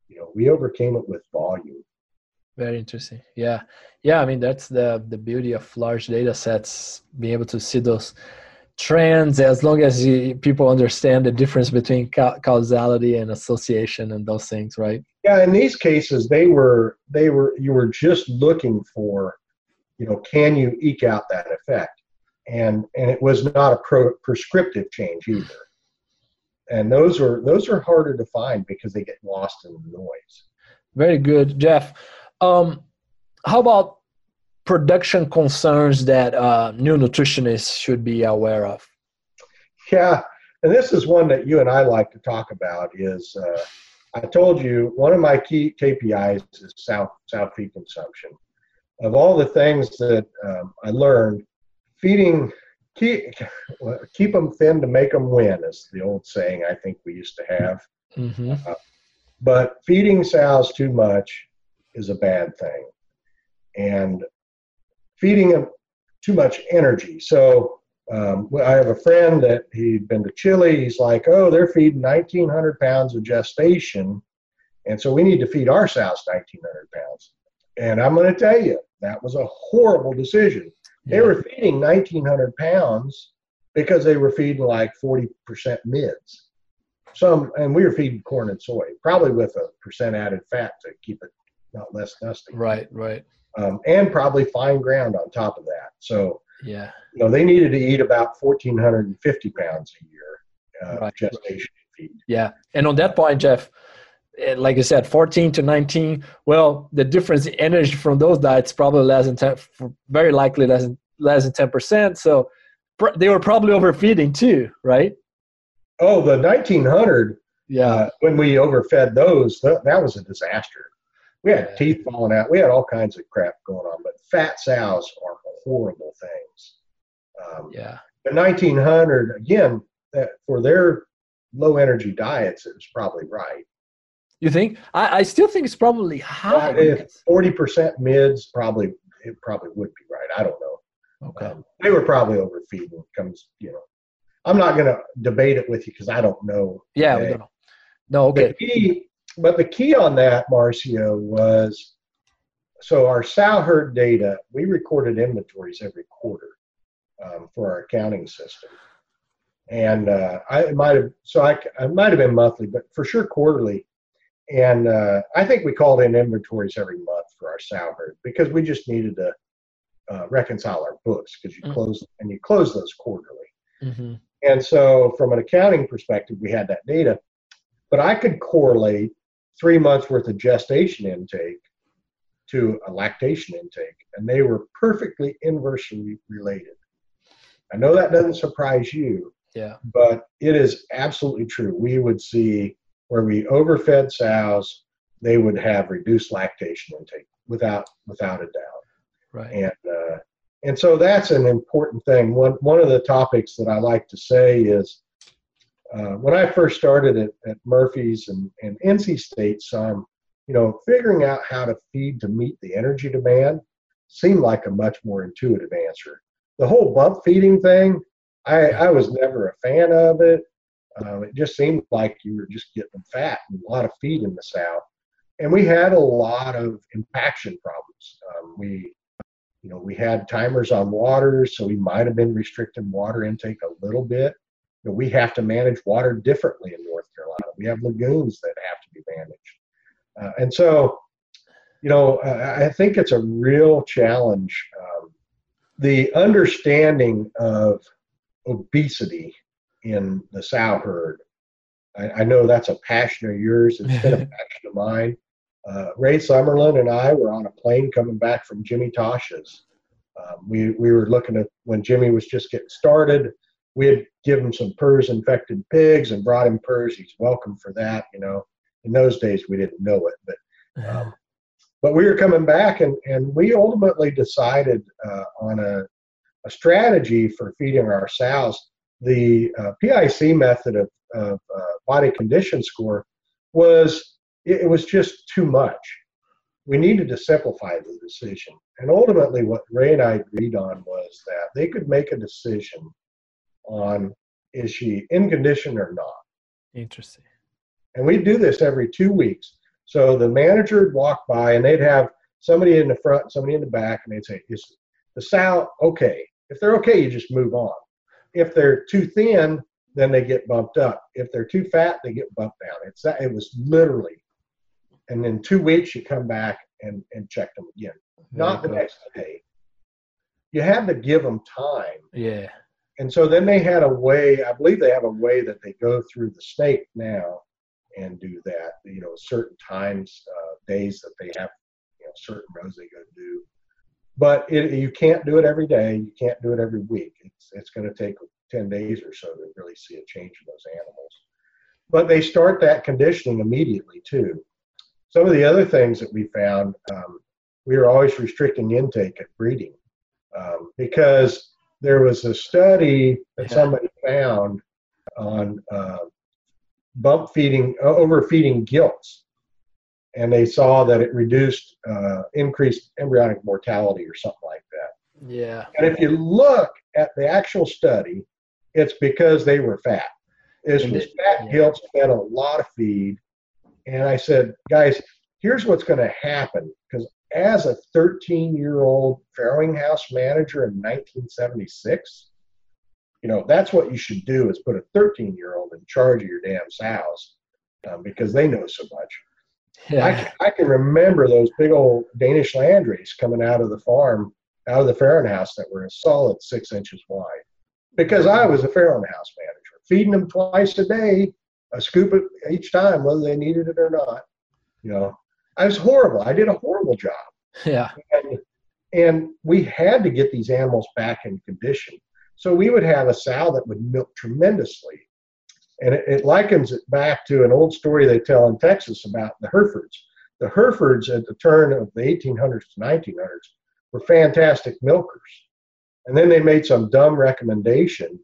you know, we overcame it with volume. Very interesting. Yeah. Yeah. I mean, that's the, the beauty of large data sets, being able to see those trends, as long as you, people understand the difference between ca causality and association and those things, right? Yeah, in these cases, they were they were you were just looking for, you know, can you eke out that effect? And and it was not a pro prescriptive change either. And those are those are harder to find because they get lost in the noise. Very good, Jeff. Um, how about production concerns that uh, new nutritionists should be aware of? Yeah, and this is one that you and I like to talk about is, uh, I told you, one of my key K P Is is sow, sow feed consumption. Of all the things that um, I learned, feeding, keep, keep them thin to make them win is the old saying I think we used to have. Mm-hmm. uh, but feeding sows too much is a bad thing. And feeding them too much energy. So um, I have a friend that he'd been to Chile. He's like, oh, they're feeding nineteen hundred pounds of gestation. And so we need to feed our sows nineteen hundred pounds. And I'm going to tell you, that was a horrible decision. Yeah. They were feeding nineteen hundred pounds because they were feeding like forty percent mids. Some, and we were feeding corn and soy, probably with a percent added fat to keep it not less dusty. Right, right. Um, and probably fine ground on top of that. So, yeah, you know, they needed to eat about fourteen fifty pounds a year uh, right. gestation feed. Yeah, and on that point, Jeff, like I said, fourteen to nineteen. Well, the difference in energy from those diets probably less than ten, very likely less than less than ten percent. So, pr they were probably overfeeding too, right? Oh, the nineteen hundred. Yeah, uh, when we overfed those, th that was a disaster. We had teeth falling out. We had all kinds of crap going on, but fat sows are horrible things. Um, yeah. The nineteen hundred, again, that for their low-energy diets, it was probably right. You think? I, I still think it's probably high. forty percent mids, probably, it probably would be right. I don't know. Okay. Um, they were probably overfeeding. Comes, you know, I'm not going to debate it with you because I don't know. Yeah, we don't know. No, okay. But the key on that, Marcio, was, so our sow herd data, we recorded inventories every quarter um, for our accounting system. And uh, I might have, so I, I might have been monthly, but for sure quarterly. And uh, I think we called in inventories every month for our sow herd because we just needed a, uh, reconcile our books, because you mm-hmm. close and you close those quarterly. Mm-hmm. And so from an accounting perspective, we had that data, but I could correlate three months worth of gestation intake to a lactation intake, and they were perfectly inversely related. I know that doesn't surprise you, yeah, but it is absolutely true. We would see where we overfed sows, they would have reduced lactation intake without without a doubt. Right. And uh, and so that's an important thing. One one of the topics that I like to say is uh, when I first started at, at Murphy's and, and N C State, some, you know, figuring out how to feed to meet the energy demand seemed like a much more intuitive answer. The whole bump feeding thing, I, I was never a fan of it. Uh, it just seemed like you were just getting them fat and a lot of feed in the sow. And we had a lot of impaction problems. Um, we, you know, we had timers on water, so we might have been restricting water intake a little bit. You know, we have to manage water differently in North Carolina. We have lagoons that have to be managed. Uh, and so, you know, uh, I think it's a real challenge. Um, the understanding of obesity in the sow herd, I, I know that's a passion of yours. It's been a passion of mine. Uh, Ray Summerlin and I were on a plane coming back from Jimmy Tosh's. Um, we, we were looking at when Jimmy was just getting started. We had given him some PRRS-infected pigs and brought him PRRS. He's welcome for that, you know. In those days, we didn't know it, but um, but we were coming back, and, and we ultimately decided uh, on a, a strategy for feeding our sows. The uh, P I C method of, of uh, body condition score was it, it was just too much. We needed to simplify the decision, and ultimately, what Ray and I agreed on was that they could make a decision on is she in condition or not. Interesting. And we'd do this every two weeks. So the manager would walk by, and they'd have somebody in the front, somebody in the back, and they'd say, is the sow okay? If they're okay, you just move on. If they're too thin, then they get bumped up. If they're too fat, they get bumped down. It's that, it was literally. And then two weeks, you come back and, and check them again. Not the next day. You had to give them time. Yeah. And so then they had a way, I believe they have a way that they go through the snake now and do that, you know, certain times, uh, days that they have, you know, certain rows they go do. But it, you can't do it every day. You can't do it every week. It's it's going to take ten days or so to really see a change in those animals. But they start that conditioning immediately, too. Some of the other things that we found, um, we were always restricting intake at breeding um, because there was a study that somebody found on uh, bump feeding, overfeeding gilts, and they saw that it reduced uh, increased embryonic mortality or something like that. Yeah. And if you look at the actual study, it's because they were fat. This was fat yeah. gilts fed a lot of feed. And I said, guys, here's what's going to happen. Because as a thirteen-year-old farrowing house manager in nineteen seventy-six, you know, that's what you should do is put a thirteen-year-old in charge of your damn sows um, because they know so much. Yeah. I, can, I can remember those big old Danish landrace coming out of the farm, out of the farrowing house that were a solid six inches wide because I was a farrowing house manager, feeding them twice a day, a scoop each time, whether they needed it or not. You know, I was horrible. I did a horrible job. Yeah. And, and we had to get these animals back in condition. So we would have a sow that would milk tremendously. And it, it likens it back to an old story they tell in Texas about the Herefords. The Herefords at the turn of the eighteen hundreds to nineteen hundreds were fantastic milkers. And then they made some dumb recommendation,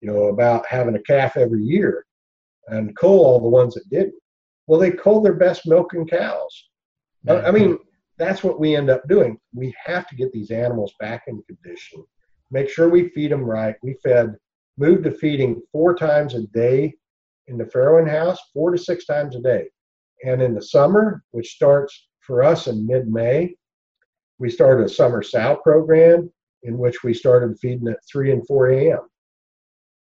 you know, about having a calf every year and cull all the ones that didn't. Well, they culled their best milking cows. Mm-hmm. I mean, that's what we end up doing. We have to get these animals back in condition. Make sure we feed them right. We fed, moved to feeding four times a day in the farrowing house, four to six times a day. And in the summer, which starts for us in mid-May, we started a summer sow program in which we started feeding at three and four a.m.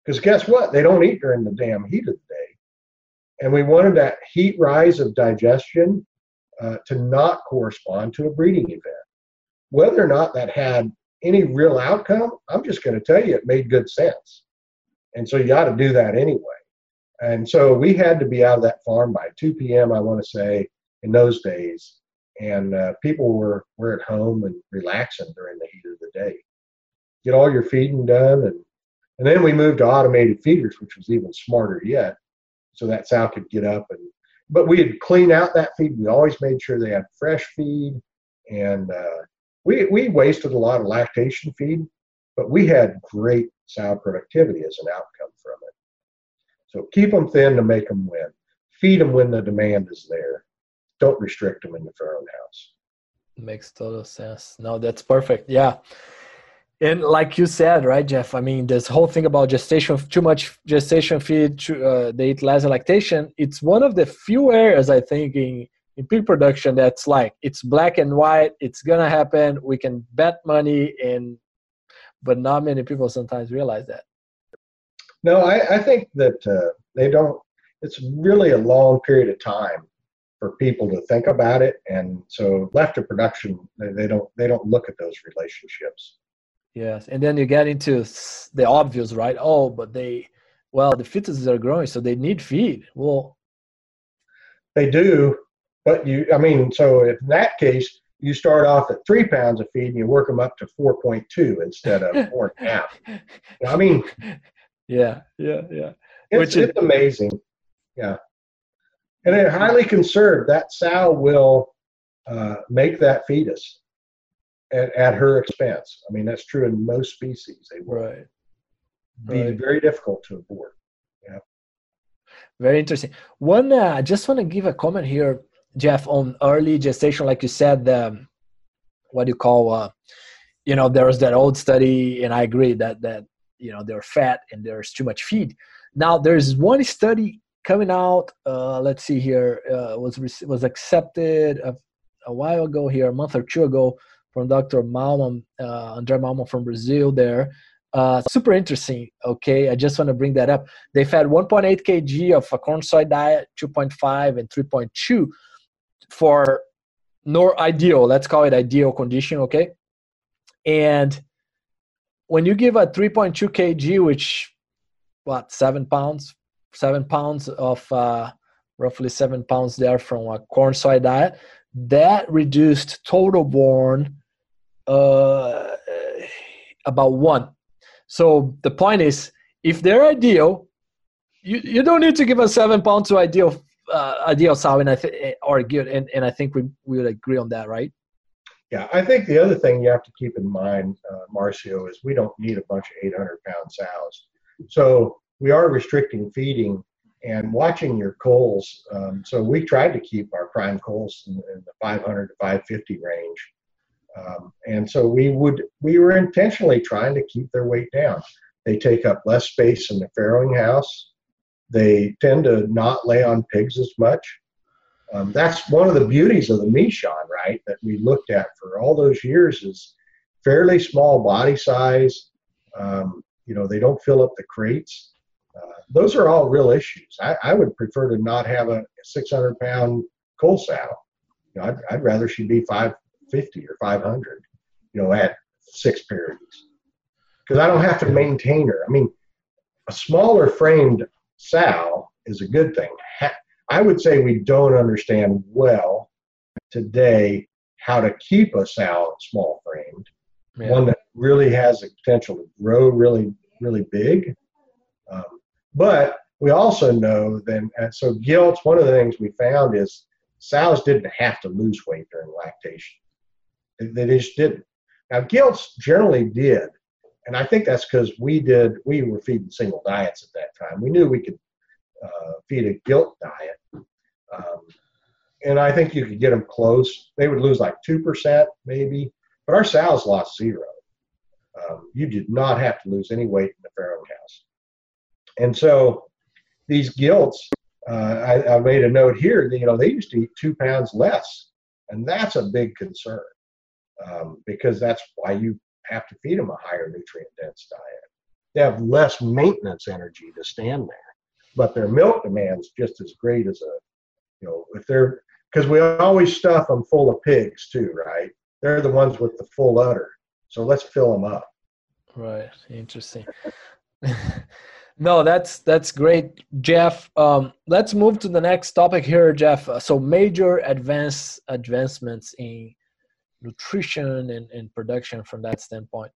Because guess what? They don't eat during the damn heat of the day. And we wanted that heat rise of digestion uh, to not correspond to a breeding event. Whether or not that had any real outcome, I'm just going to tell you it made good sense. And so you ought to do that anyway. And so we had to be out of that farm by two p m, I want to say, in those days. And uh, people were, were at home and relaxing during the heat of the day. Get all your feeding done. And, and then we moved to automated feeders, which was even smarter yet. So that sow could get up. And But we had cleaned out that feed. We always made sure they had fresh feed. And uh, we, we wasted a lot of lactation feed, but we had great sow productivity as an outcome from it. So keep them thin to make them win. Feed them when the demand is there. Don't restrict them in the farmhouse. Makes total sense. No, that's perfect. Yeah. And like you said, right, Jeff, I mean, this whole thing about gestation, too much gestation feed, too, uh, they eat less lactation. It's one of the few areas, I think, in, in pig production that's like, it's black and white. It's going to happen. We can bet money. And but not many people sometimes realize that. No, I, I think that uh, they don't, it's really a long period of time for people to think about it. And so left to production, they, they don't, they don't look at those relationships. Yes. And then you get into the obvious, right? Oh, but they, well, the fetuses are growing, so they need feed. Well, they do, but you, I mean, so in that case, you start off at three pounds of feed and you work them up to four point two instead of four and a half. I mean, yeah, yeah, yeah. It's, Which is, it's amazing. Yeah. And they're highly conserved. That sow will uh, make that fetus at, at her expense. I mean, that's true in most species. They will right. be right. very difficult to abort. Yeah. Very interesting. One, uh, I just want to give a comment here, Jeff, on early gestation. Like you said, the, what do you call, uh, you know, there was that old study, and I agree that that, you know, they're fat and there's too much feed. Now there's one study coming out. Uh, let's see here. Uh, was was accepted a, a while ago here, a month or two ago, from Doctor Malman, uh, André Malman from Brazil. There, uh, super interesting. Okay, I just want to bring that up. They fed one point eight kilograms of a corn soy diet, two point five and three point two, for no ideal. Let's call it ideal condition. Okay, and when you give a three point two kilograms, which, what, seven pounds, seven pounds of, uh, roughly seven pounds there from a corn soy diet, that reduced total born uh, about one. So the point is, if they're ideal, you, you don't need to give a seven pound to ideal uh, ideal sow, and I th- or good, and, and I think we we would agree on that, right? Yeah, I think the other thing you have to keep in mind, uh, Marcio, is we don't need a bunch of eight hundred pound sows. So we are restricting feeding and watching your coals. Um, so we tried to keep our prime coals in, in the five hundred to five fifty range. Um, and so we would we were intentionally trying to keep their weight down. They take up less space in the farrowing house. They tend to not lay on pigs as much. Um, that's one of the beauties of the Mechon, right, that we looked at for all those years, is fairly small body size. Um, you know, they don't fill up the crates. Uh, those are all real issues. I, I would prefer to not have a six hundred pound coal sow. You know, I'd, I'd rather she be five fifty or five hundred, you know, at six parities, because I don't have to maintain her. I mean, a smaller framed sow is a good thing. Ha- I would say we don't understand well today how to keep a sow small framed, yeah. one that really has the potential to grow really, really big. Um, but we also know then, and so gilts, one of the things we found is sows didn't have to lose weight during lactation. They just didn't. Now, gilts generally did. And I think that's because we did, we were feeding single diets at that time. We knew we could Uh, feed a gilt diet. Um, and I think you could get them close. They would lose like two percent maybe, but our sows lost zero. Um, you did not have to lose any weight in the farrowing house. And so these gilts, uh, I, I made a note here, that, you know, they used to eat two pounds less. And that's a big concern um, because that's why you have to feed them a higher nutrient dense diet. They have less maintenance energy to stand there. But their milk demand's just as great as a, you know, if they're, because we always stuff them full of pigs too, right? They're the ones with the full udder. So let's fill them up. Right. Interesting. No, that's that's great, Jeff. Um, let's move to the next topic here, Jeff. So major advance advancements in nutrition and, and production from that standpoint.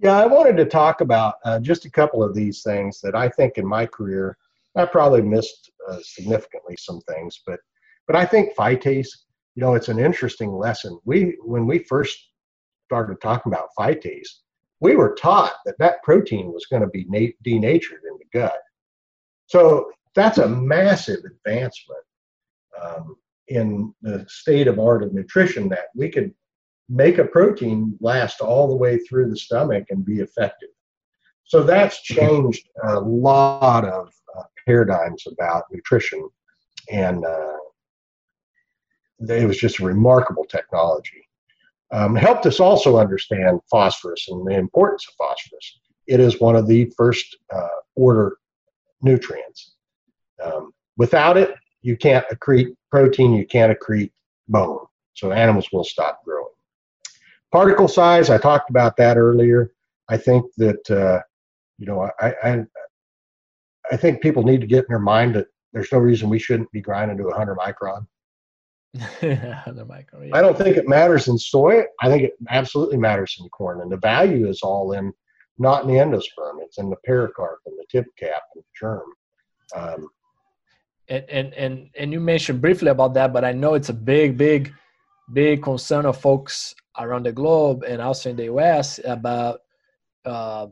Yeah, I wanted to talk about uh, just a couple of these things that I think in my career, I probably missed uh, significantly some things, but but I think phytase, you know, it's an interesting lesson. We when we first started talking about phytase, we were taught that that protein was going to be na- denatured in the gut. So that's a massive advancement um, in the state of art of nutrition, that we could make a protein last all the way through the stomach and be effective. So that's changed a lot of uh, paradigms about nutrition, and uh, it was just a remarkable technology. Um, helped us also understand phosphorus and the importance of phosphorus. It is one of the first uh, order nutrients. Um, without it, you can't accrete protein, you can't accrete bone, so animals will stop growing. Particle size, I talked about that earlier. I think that, uh, you know, I, I, I think people need to get in their mind that there's no reason we shouldn't be grinding to one hundred micron. micro, yeah. I don't think it matters in soy. I think it absolutely matters in corn, and the value is all in, not in the endosperm. It's in the pericarp and the tip cap and the germ. Um, and, and and and you mentioned briefly about that, but I know it's a big, big, big concern of folks around the globe and also in the U S about uh,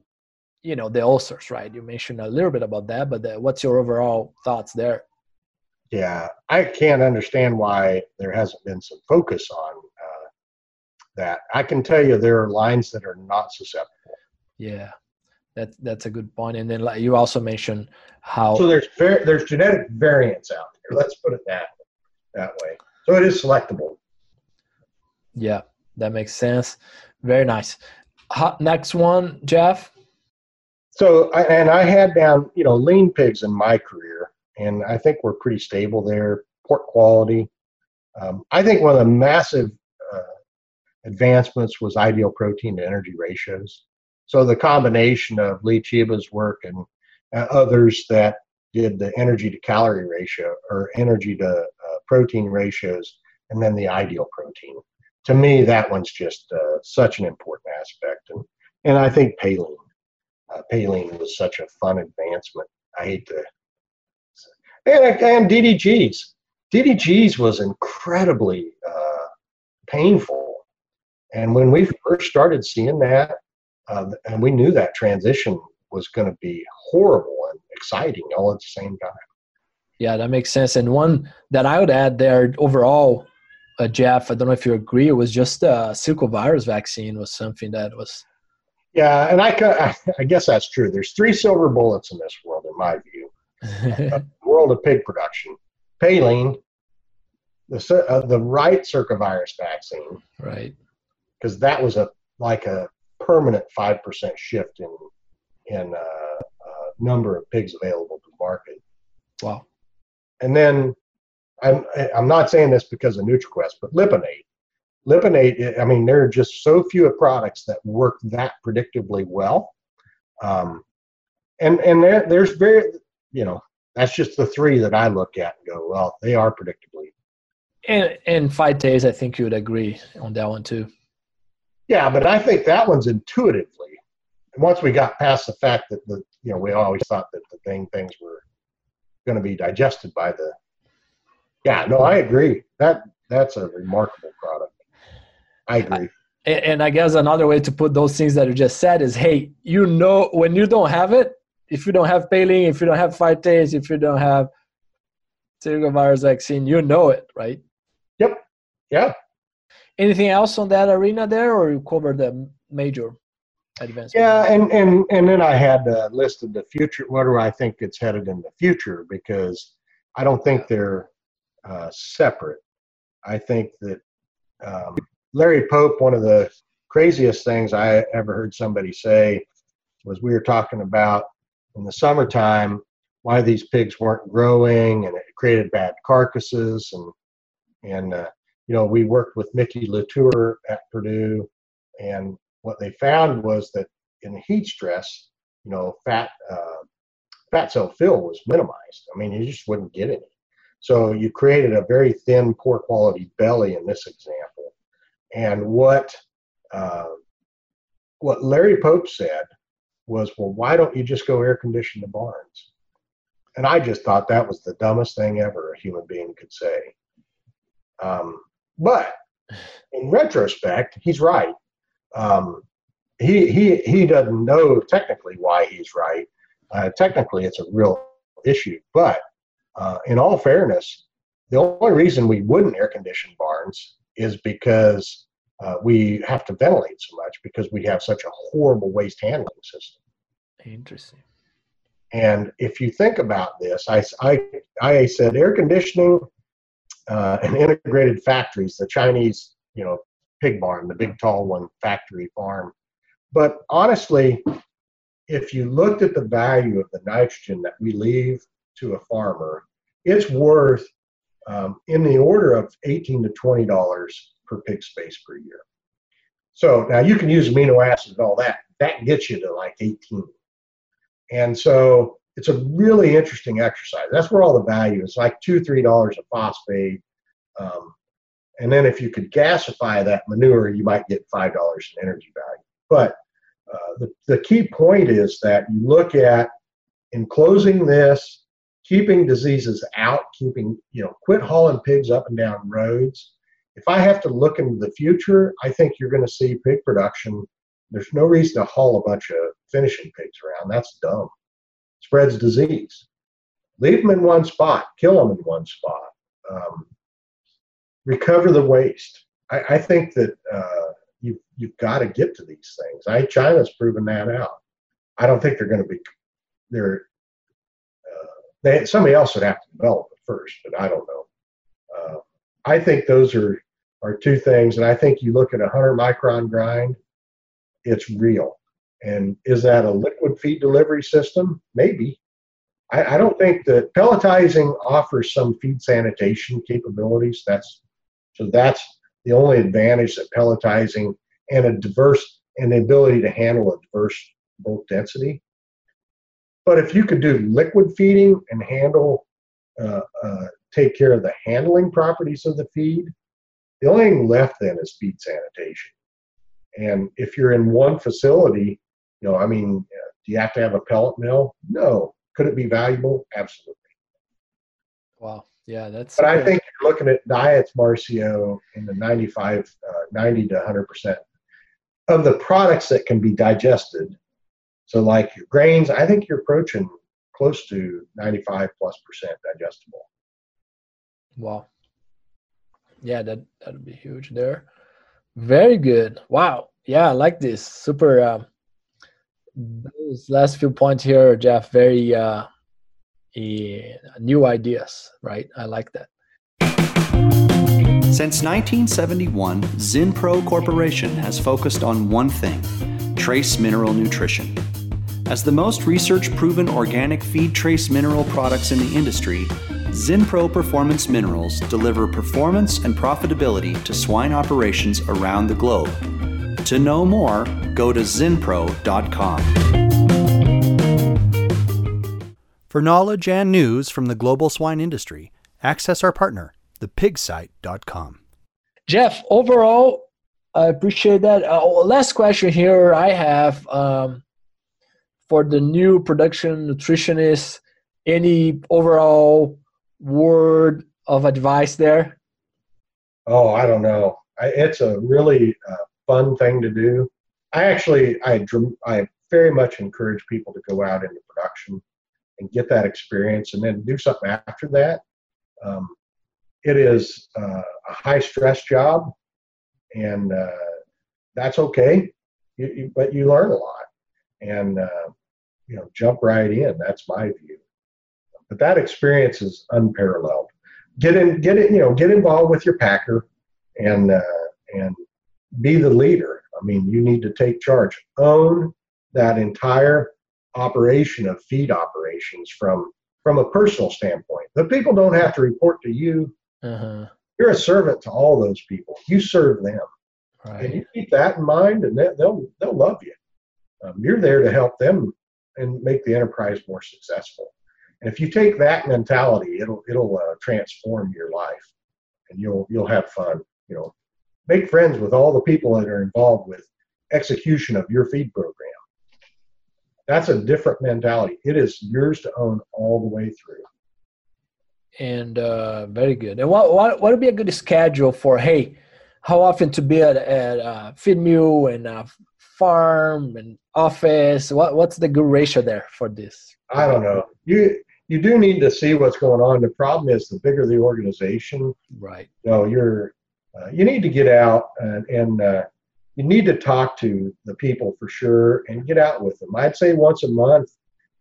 you know the ulcers, right? You mentioned a little bit about that, but the, what's your overall thoughts there? Yeah, I can't understand why there hasn't been some focus on uh, that. I can tell you there are lines that are not susceptible. Yeah, that, that's a good point. And then like you also mentioned how... So there's ver- there's genetic variants out there. Let's put it that, that way. So it is selectable. Yeah, that makes sense. Very nice. Hot, next one, Jeff. So, I, and I had down, you know, lean pigs in my career. And I think we're pretty stable there. Pork quality. Um, I think one of the massive uh, advancements was ideal protein to energy ratios. So the combination of Lee Chiba's work and uh, others that did the energy to calorie ratio or energy to uh, protein ratios, and then the ideal protein. To me, that one's just uh, such an important aspect. And and I think Paline. Uh, Paline was such a fun advancement. I hate to. And, and D D Gs. D D Gs was incredibly uh, painful. And when we first started seeing that, uh, and we knew that transition was going to be horrible and exciting all at the same time. Yeah, that makes sense. And one that I would add there overall, uh, Jeff, I don't know if you agree, it was just the uh, circovirus vaccine was something that was... Yeah, and I, I guess that's true. There's three silver bullets in this world, in my view. World of pig production, Paline, the uh, the right circovirus vaccine, right? Because that was a like a permanent five percent shift in in uh, uh, number of pigs available to the market. Wow! And then I'm I'm not saying this because of NutriQuest, but Lipinate, Lipinate. I mean, there are just so few of products that work that predictably well, um, and and there, there's very you know, that's just the three that I look at and go, well, they are predictably. And and phytase, I think you would agree on that one too. Yeah, but I think that one's intuitively. And once we got past the fact that the you know we always thought that the thing things were going to be digested by the. Yeah, no, I agree. That that's a remarkable product. I agree. I, and I guess another way to put those things that you just said is, hey, you know, when you don't have it. If you don't have Paline, if you don't have phytase, if you don't have circovirus vaccine, you know it, right? Yep. Yeah. Anything else on that arena there, or you covered the major advancements? Yeah, and, and, and then I had uh, listed the future. What do I think it's headed in the future? Because I don't think they're uh, separate. I think that um, Larry Pope, one of the craziest things I ever heard somebody say was we were talking about in the summertime, why these pigs weren't growing, and it created bad carcasses. And, and uh, you know, we worked with Mickey Latour at Purdue, and what they found was that in heat stress, you know, fat uh, fat cell fill was minimized. I mean, you just wouldn't get any. So you created a very thin, poor quality belly in this example. And what uh, what Larry Pope said was, well, why don't you just go air condition the barns? And I just thought that was the dumbest thing ever a human being could say. Um, but in retrospect, he's right. Um, he, he, he doesn't know technically why he's right. Uh, technically, it's a real issue. But uh, in all fairness, the only reason we wouldn't air condition barns is because uh, we have to ventilate so much because we have such a horrible waste handling system. Interesting. And if you think about this, I, I, I said air conditioning uh, and integrated factories, the Chinese, you know, pig barn, the big tall one, factory farm. But honestly, if you looked at the value of the nitrogen that we leave to a farmer, it's worth um, in the order of eighteen to twenty dollars per pig space per year. So now you can use amino acids and all that. That gets you to like eighteen. And so it's a really interesting exercise. That's where all the value is, like two, three dollars a phosphate. Um, and then if you could gasify that manure, you might get five dollars in energy value. But uh, the, the key point is that you look at enclosing this, keeping diseases out, keeping, you know, quit hauling pigs up and down roads. If I have to look into the future, I think you're going to see pig production. There's no reason to haul a bunch of finishing pigs around. That's dumb. Spreads disease. Leave them in one spot. Kill them in one spot. Um, recover the waste. I, I think that uh, you, you've got to get to these things. I, China's proven that out. I don't think they're going to be they're, uh, they, somebody else would have to develop it first, but I don't know. Uh, I think those are, are two things, and I think you look at a one hundred micron grind, it's real. And is that a liquid feed delivery system? Maybe. I, I don't think that pelletizing offers some feed sanitation capabilities. That's so that's the only advantage that pelletizing and a diverse and the ability to handle a diverse bulk density. But if you could do liquid feeding and handle, uh, uh, take care of the handling properties of the feed, the only thing left then is feed sanitation. And if you're in one facility, you know, I mean, do you have to have a pellet mill? No. Could it be valuable? Absolutely. Wow. Yeah, that's. But I think you're looking at diets, Marcio, in the ninety-five, ninety to one hundred percent of the products that can be digested. So, like your grains, I think you're approaching close to ninety-five plus percent digestible. Wow. Yeah, that that'd be huge there. Very good. Wow. Yeah, I like this. Super. Um, those last few points here, Jeff, very uh, eh, new ideas, right? I like that. Since nineteen seventy-one, Zinpro Corporation has focused on one thing, trace mineral nutrition. As the most research-proven organic feed trace mineral products in the industry, Zinpro Performance Minerals deliver performance and profitability to swine operations around the globe. To know more, go to Zinpro dot com. For knowledge and news from the global swine industry, access our partner, the pig site dot com. Jeff, overall, I appreciate that. Uh, last question here I have um, for the new production nutritionist, any overall word of advice there? Oh, I don't know. I, it's a really uh, fun thing to do. I actually, I, I very much encourage people to go out into production and get that experience and then do something after that. Um, it is uh, a high stress job and uh, that's okay, you, you, but you learn a lot and, uh, you know, jump right in. That's my view. But that experience is unparalleled. Get in, get in, you know, get involved with your packer, and uh, and be the leader. I mean, you need to take charge, own that entire operation of feed operations from from a personal standpoint. The people don't have to report to you. Uh-huh. You're a servant to all those people. You serve them, Right. And you keep that in mind, and they'll they'll love you. Um, you're there to help them and make the enterprise more successful. And if you take that mentality, it'll it'll uh, transform your life, and you'll you'll have fun. You know, make friends with all the people that are involved with execution of your feed program. That's a different mentality. It is yours to own all the way through. And uh, very good. And what what what would be a good schedule for? Hey, how often to be at at uh, feed mill and uh, farm and office? What what's the good ratio there for this? I don't know. You you do need to see what's going on. The problem is the bigger the organization, right? No, you're uh, you need to get out and and uh, you need to talk to the people for sure and get out with them. I'd say once a month.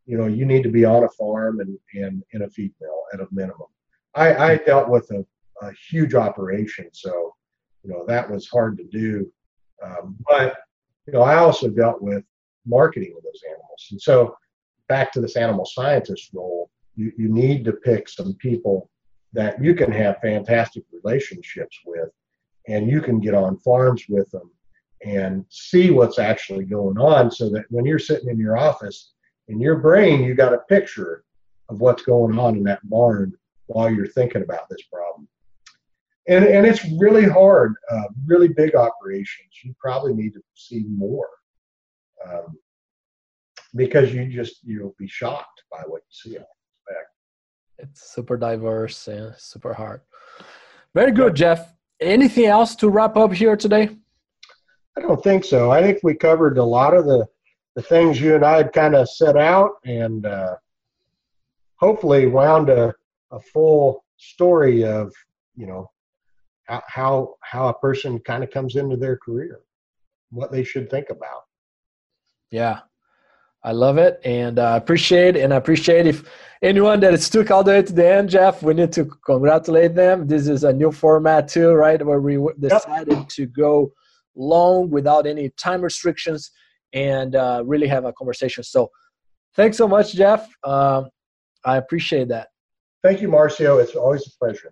You know, you need to be on a farm and, and in a feed mill at a minimum. I, I dealt with a, a huge operation, so, you know, that was hard to do. Um, but, you know, I also dealt with marketing of those animals. And so back to this animal scientist role, you, you need to pick some people that you can have fantastic relationships with, and you can get on farms with them and see what's actually going on so that when you're sitting in your office, in your brain, you got a picture of what's going on in that barn while you're thinking about this problem. And and it's really hard, uh, really big operations. You probably need to see more um, because you just, you'll be shocked by what you see. I expect. It's super diverse and super hard. Very good, Jeff. Anything else to wrap up here today? I don't think so. I think we covered a lot of the the things you and I had kind of set out and uh, hopefully wound a, a full story of, you know, how, how a person kind of comes into their career, what they should think about. Yeah, I love it. And I uh, appreciate and I appreciate if anyone that is stuck all the way to the end, Jeff, we need to congratulate them. This is a new format too, right? Where we decided yep. to go long without any time restrictions. And uh, really have a conversation. So thanks so much, Jeff. Uh, I appreciate that. Thank you, Marcio. It's always a pleasure.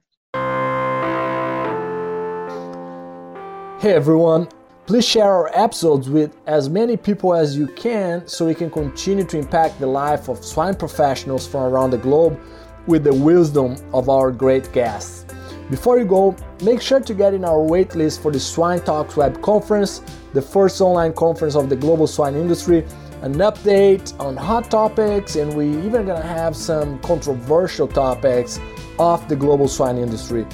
Hey, everyone. Please share our episodes with as many people as you can so we can continue to impact the life of swine professionals from around the globe with the wisdom of our great guests. Before you go, make sure to get in our waitlist for the Swine Talks Web Conference, the first online conference of the global swine industry, an update on hot topics, and we even gonna have some controversial topics of the global swine industry.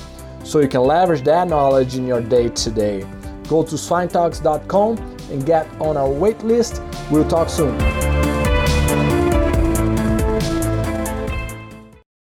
So you can leverage that knowledge in your day-to-day. Go to swine talks dot com and get on our waitlist. We'll talk soon.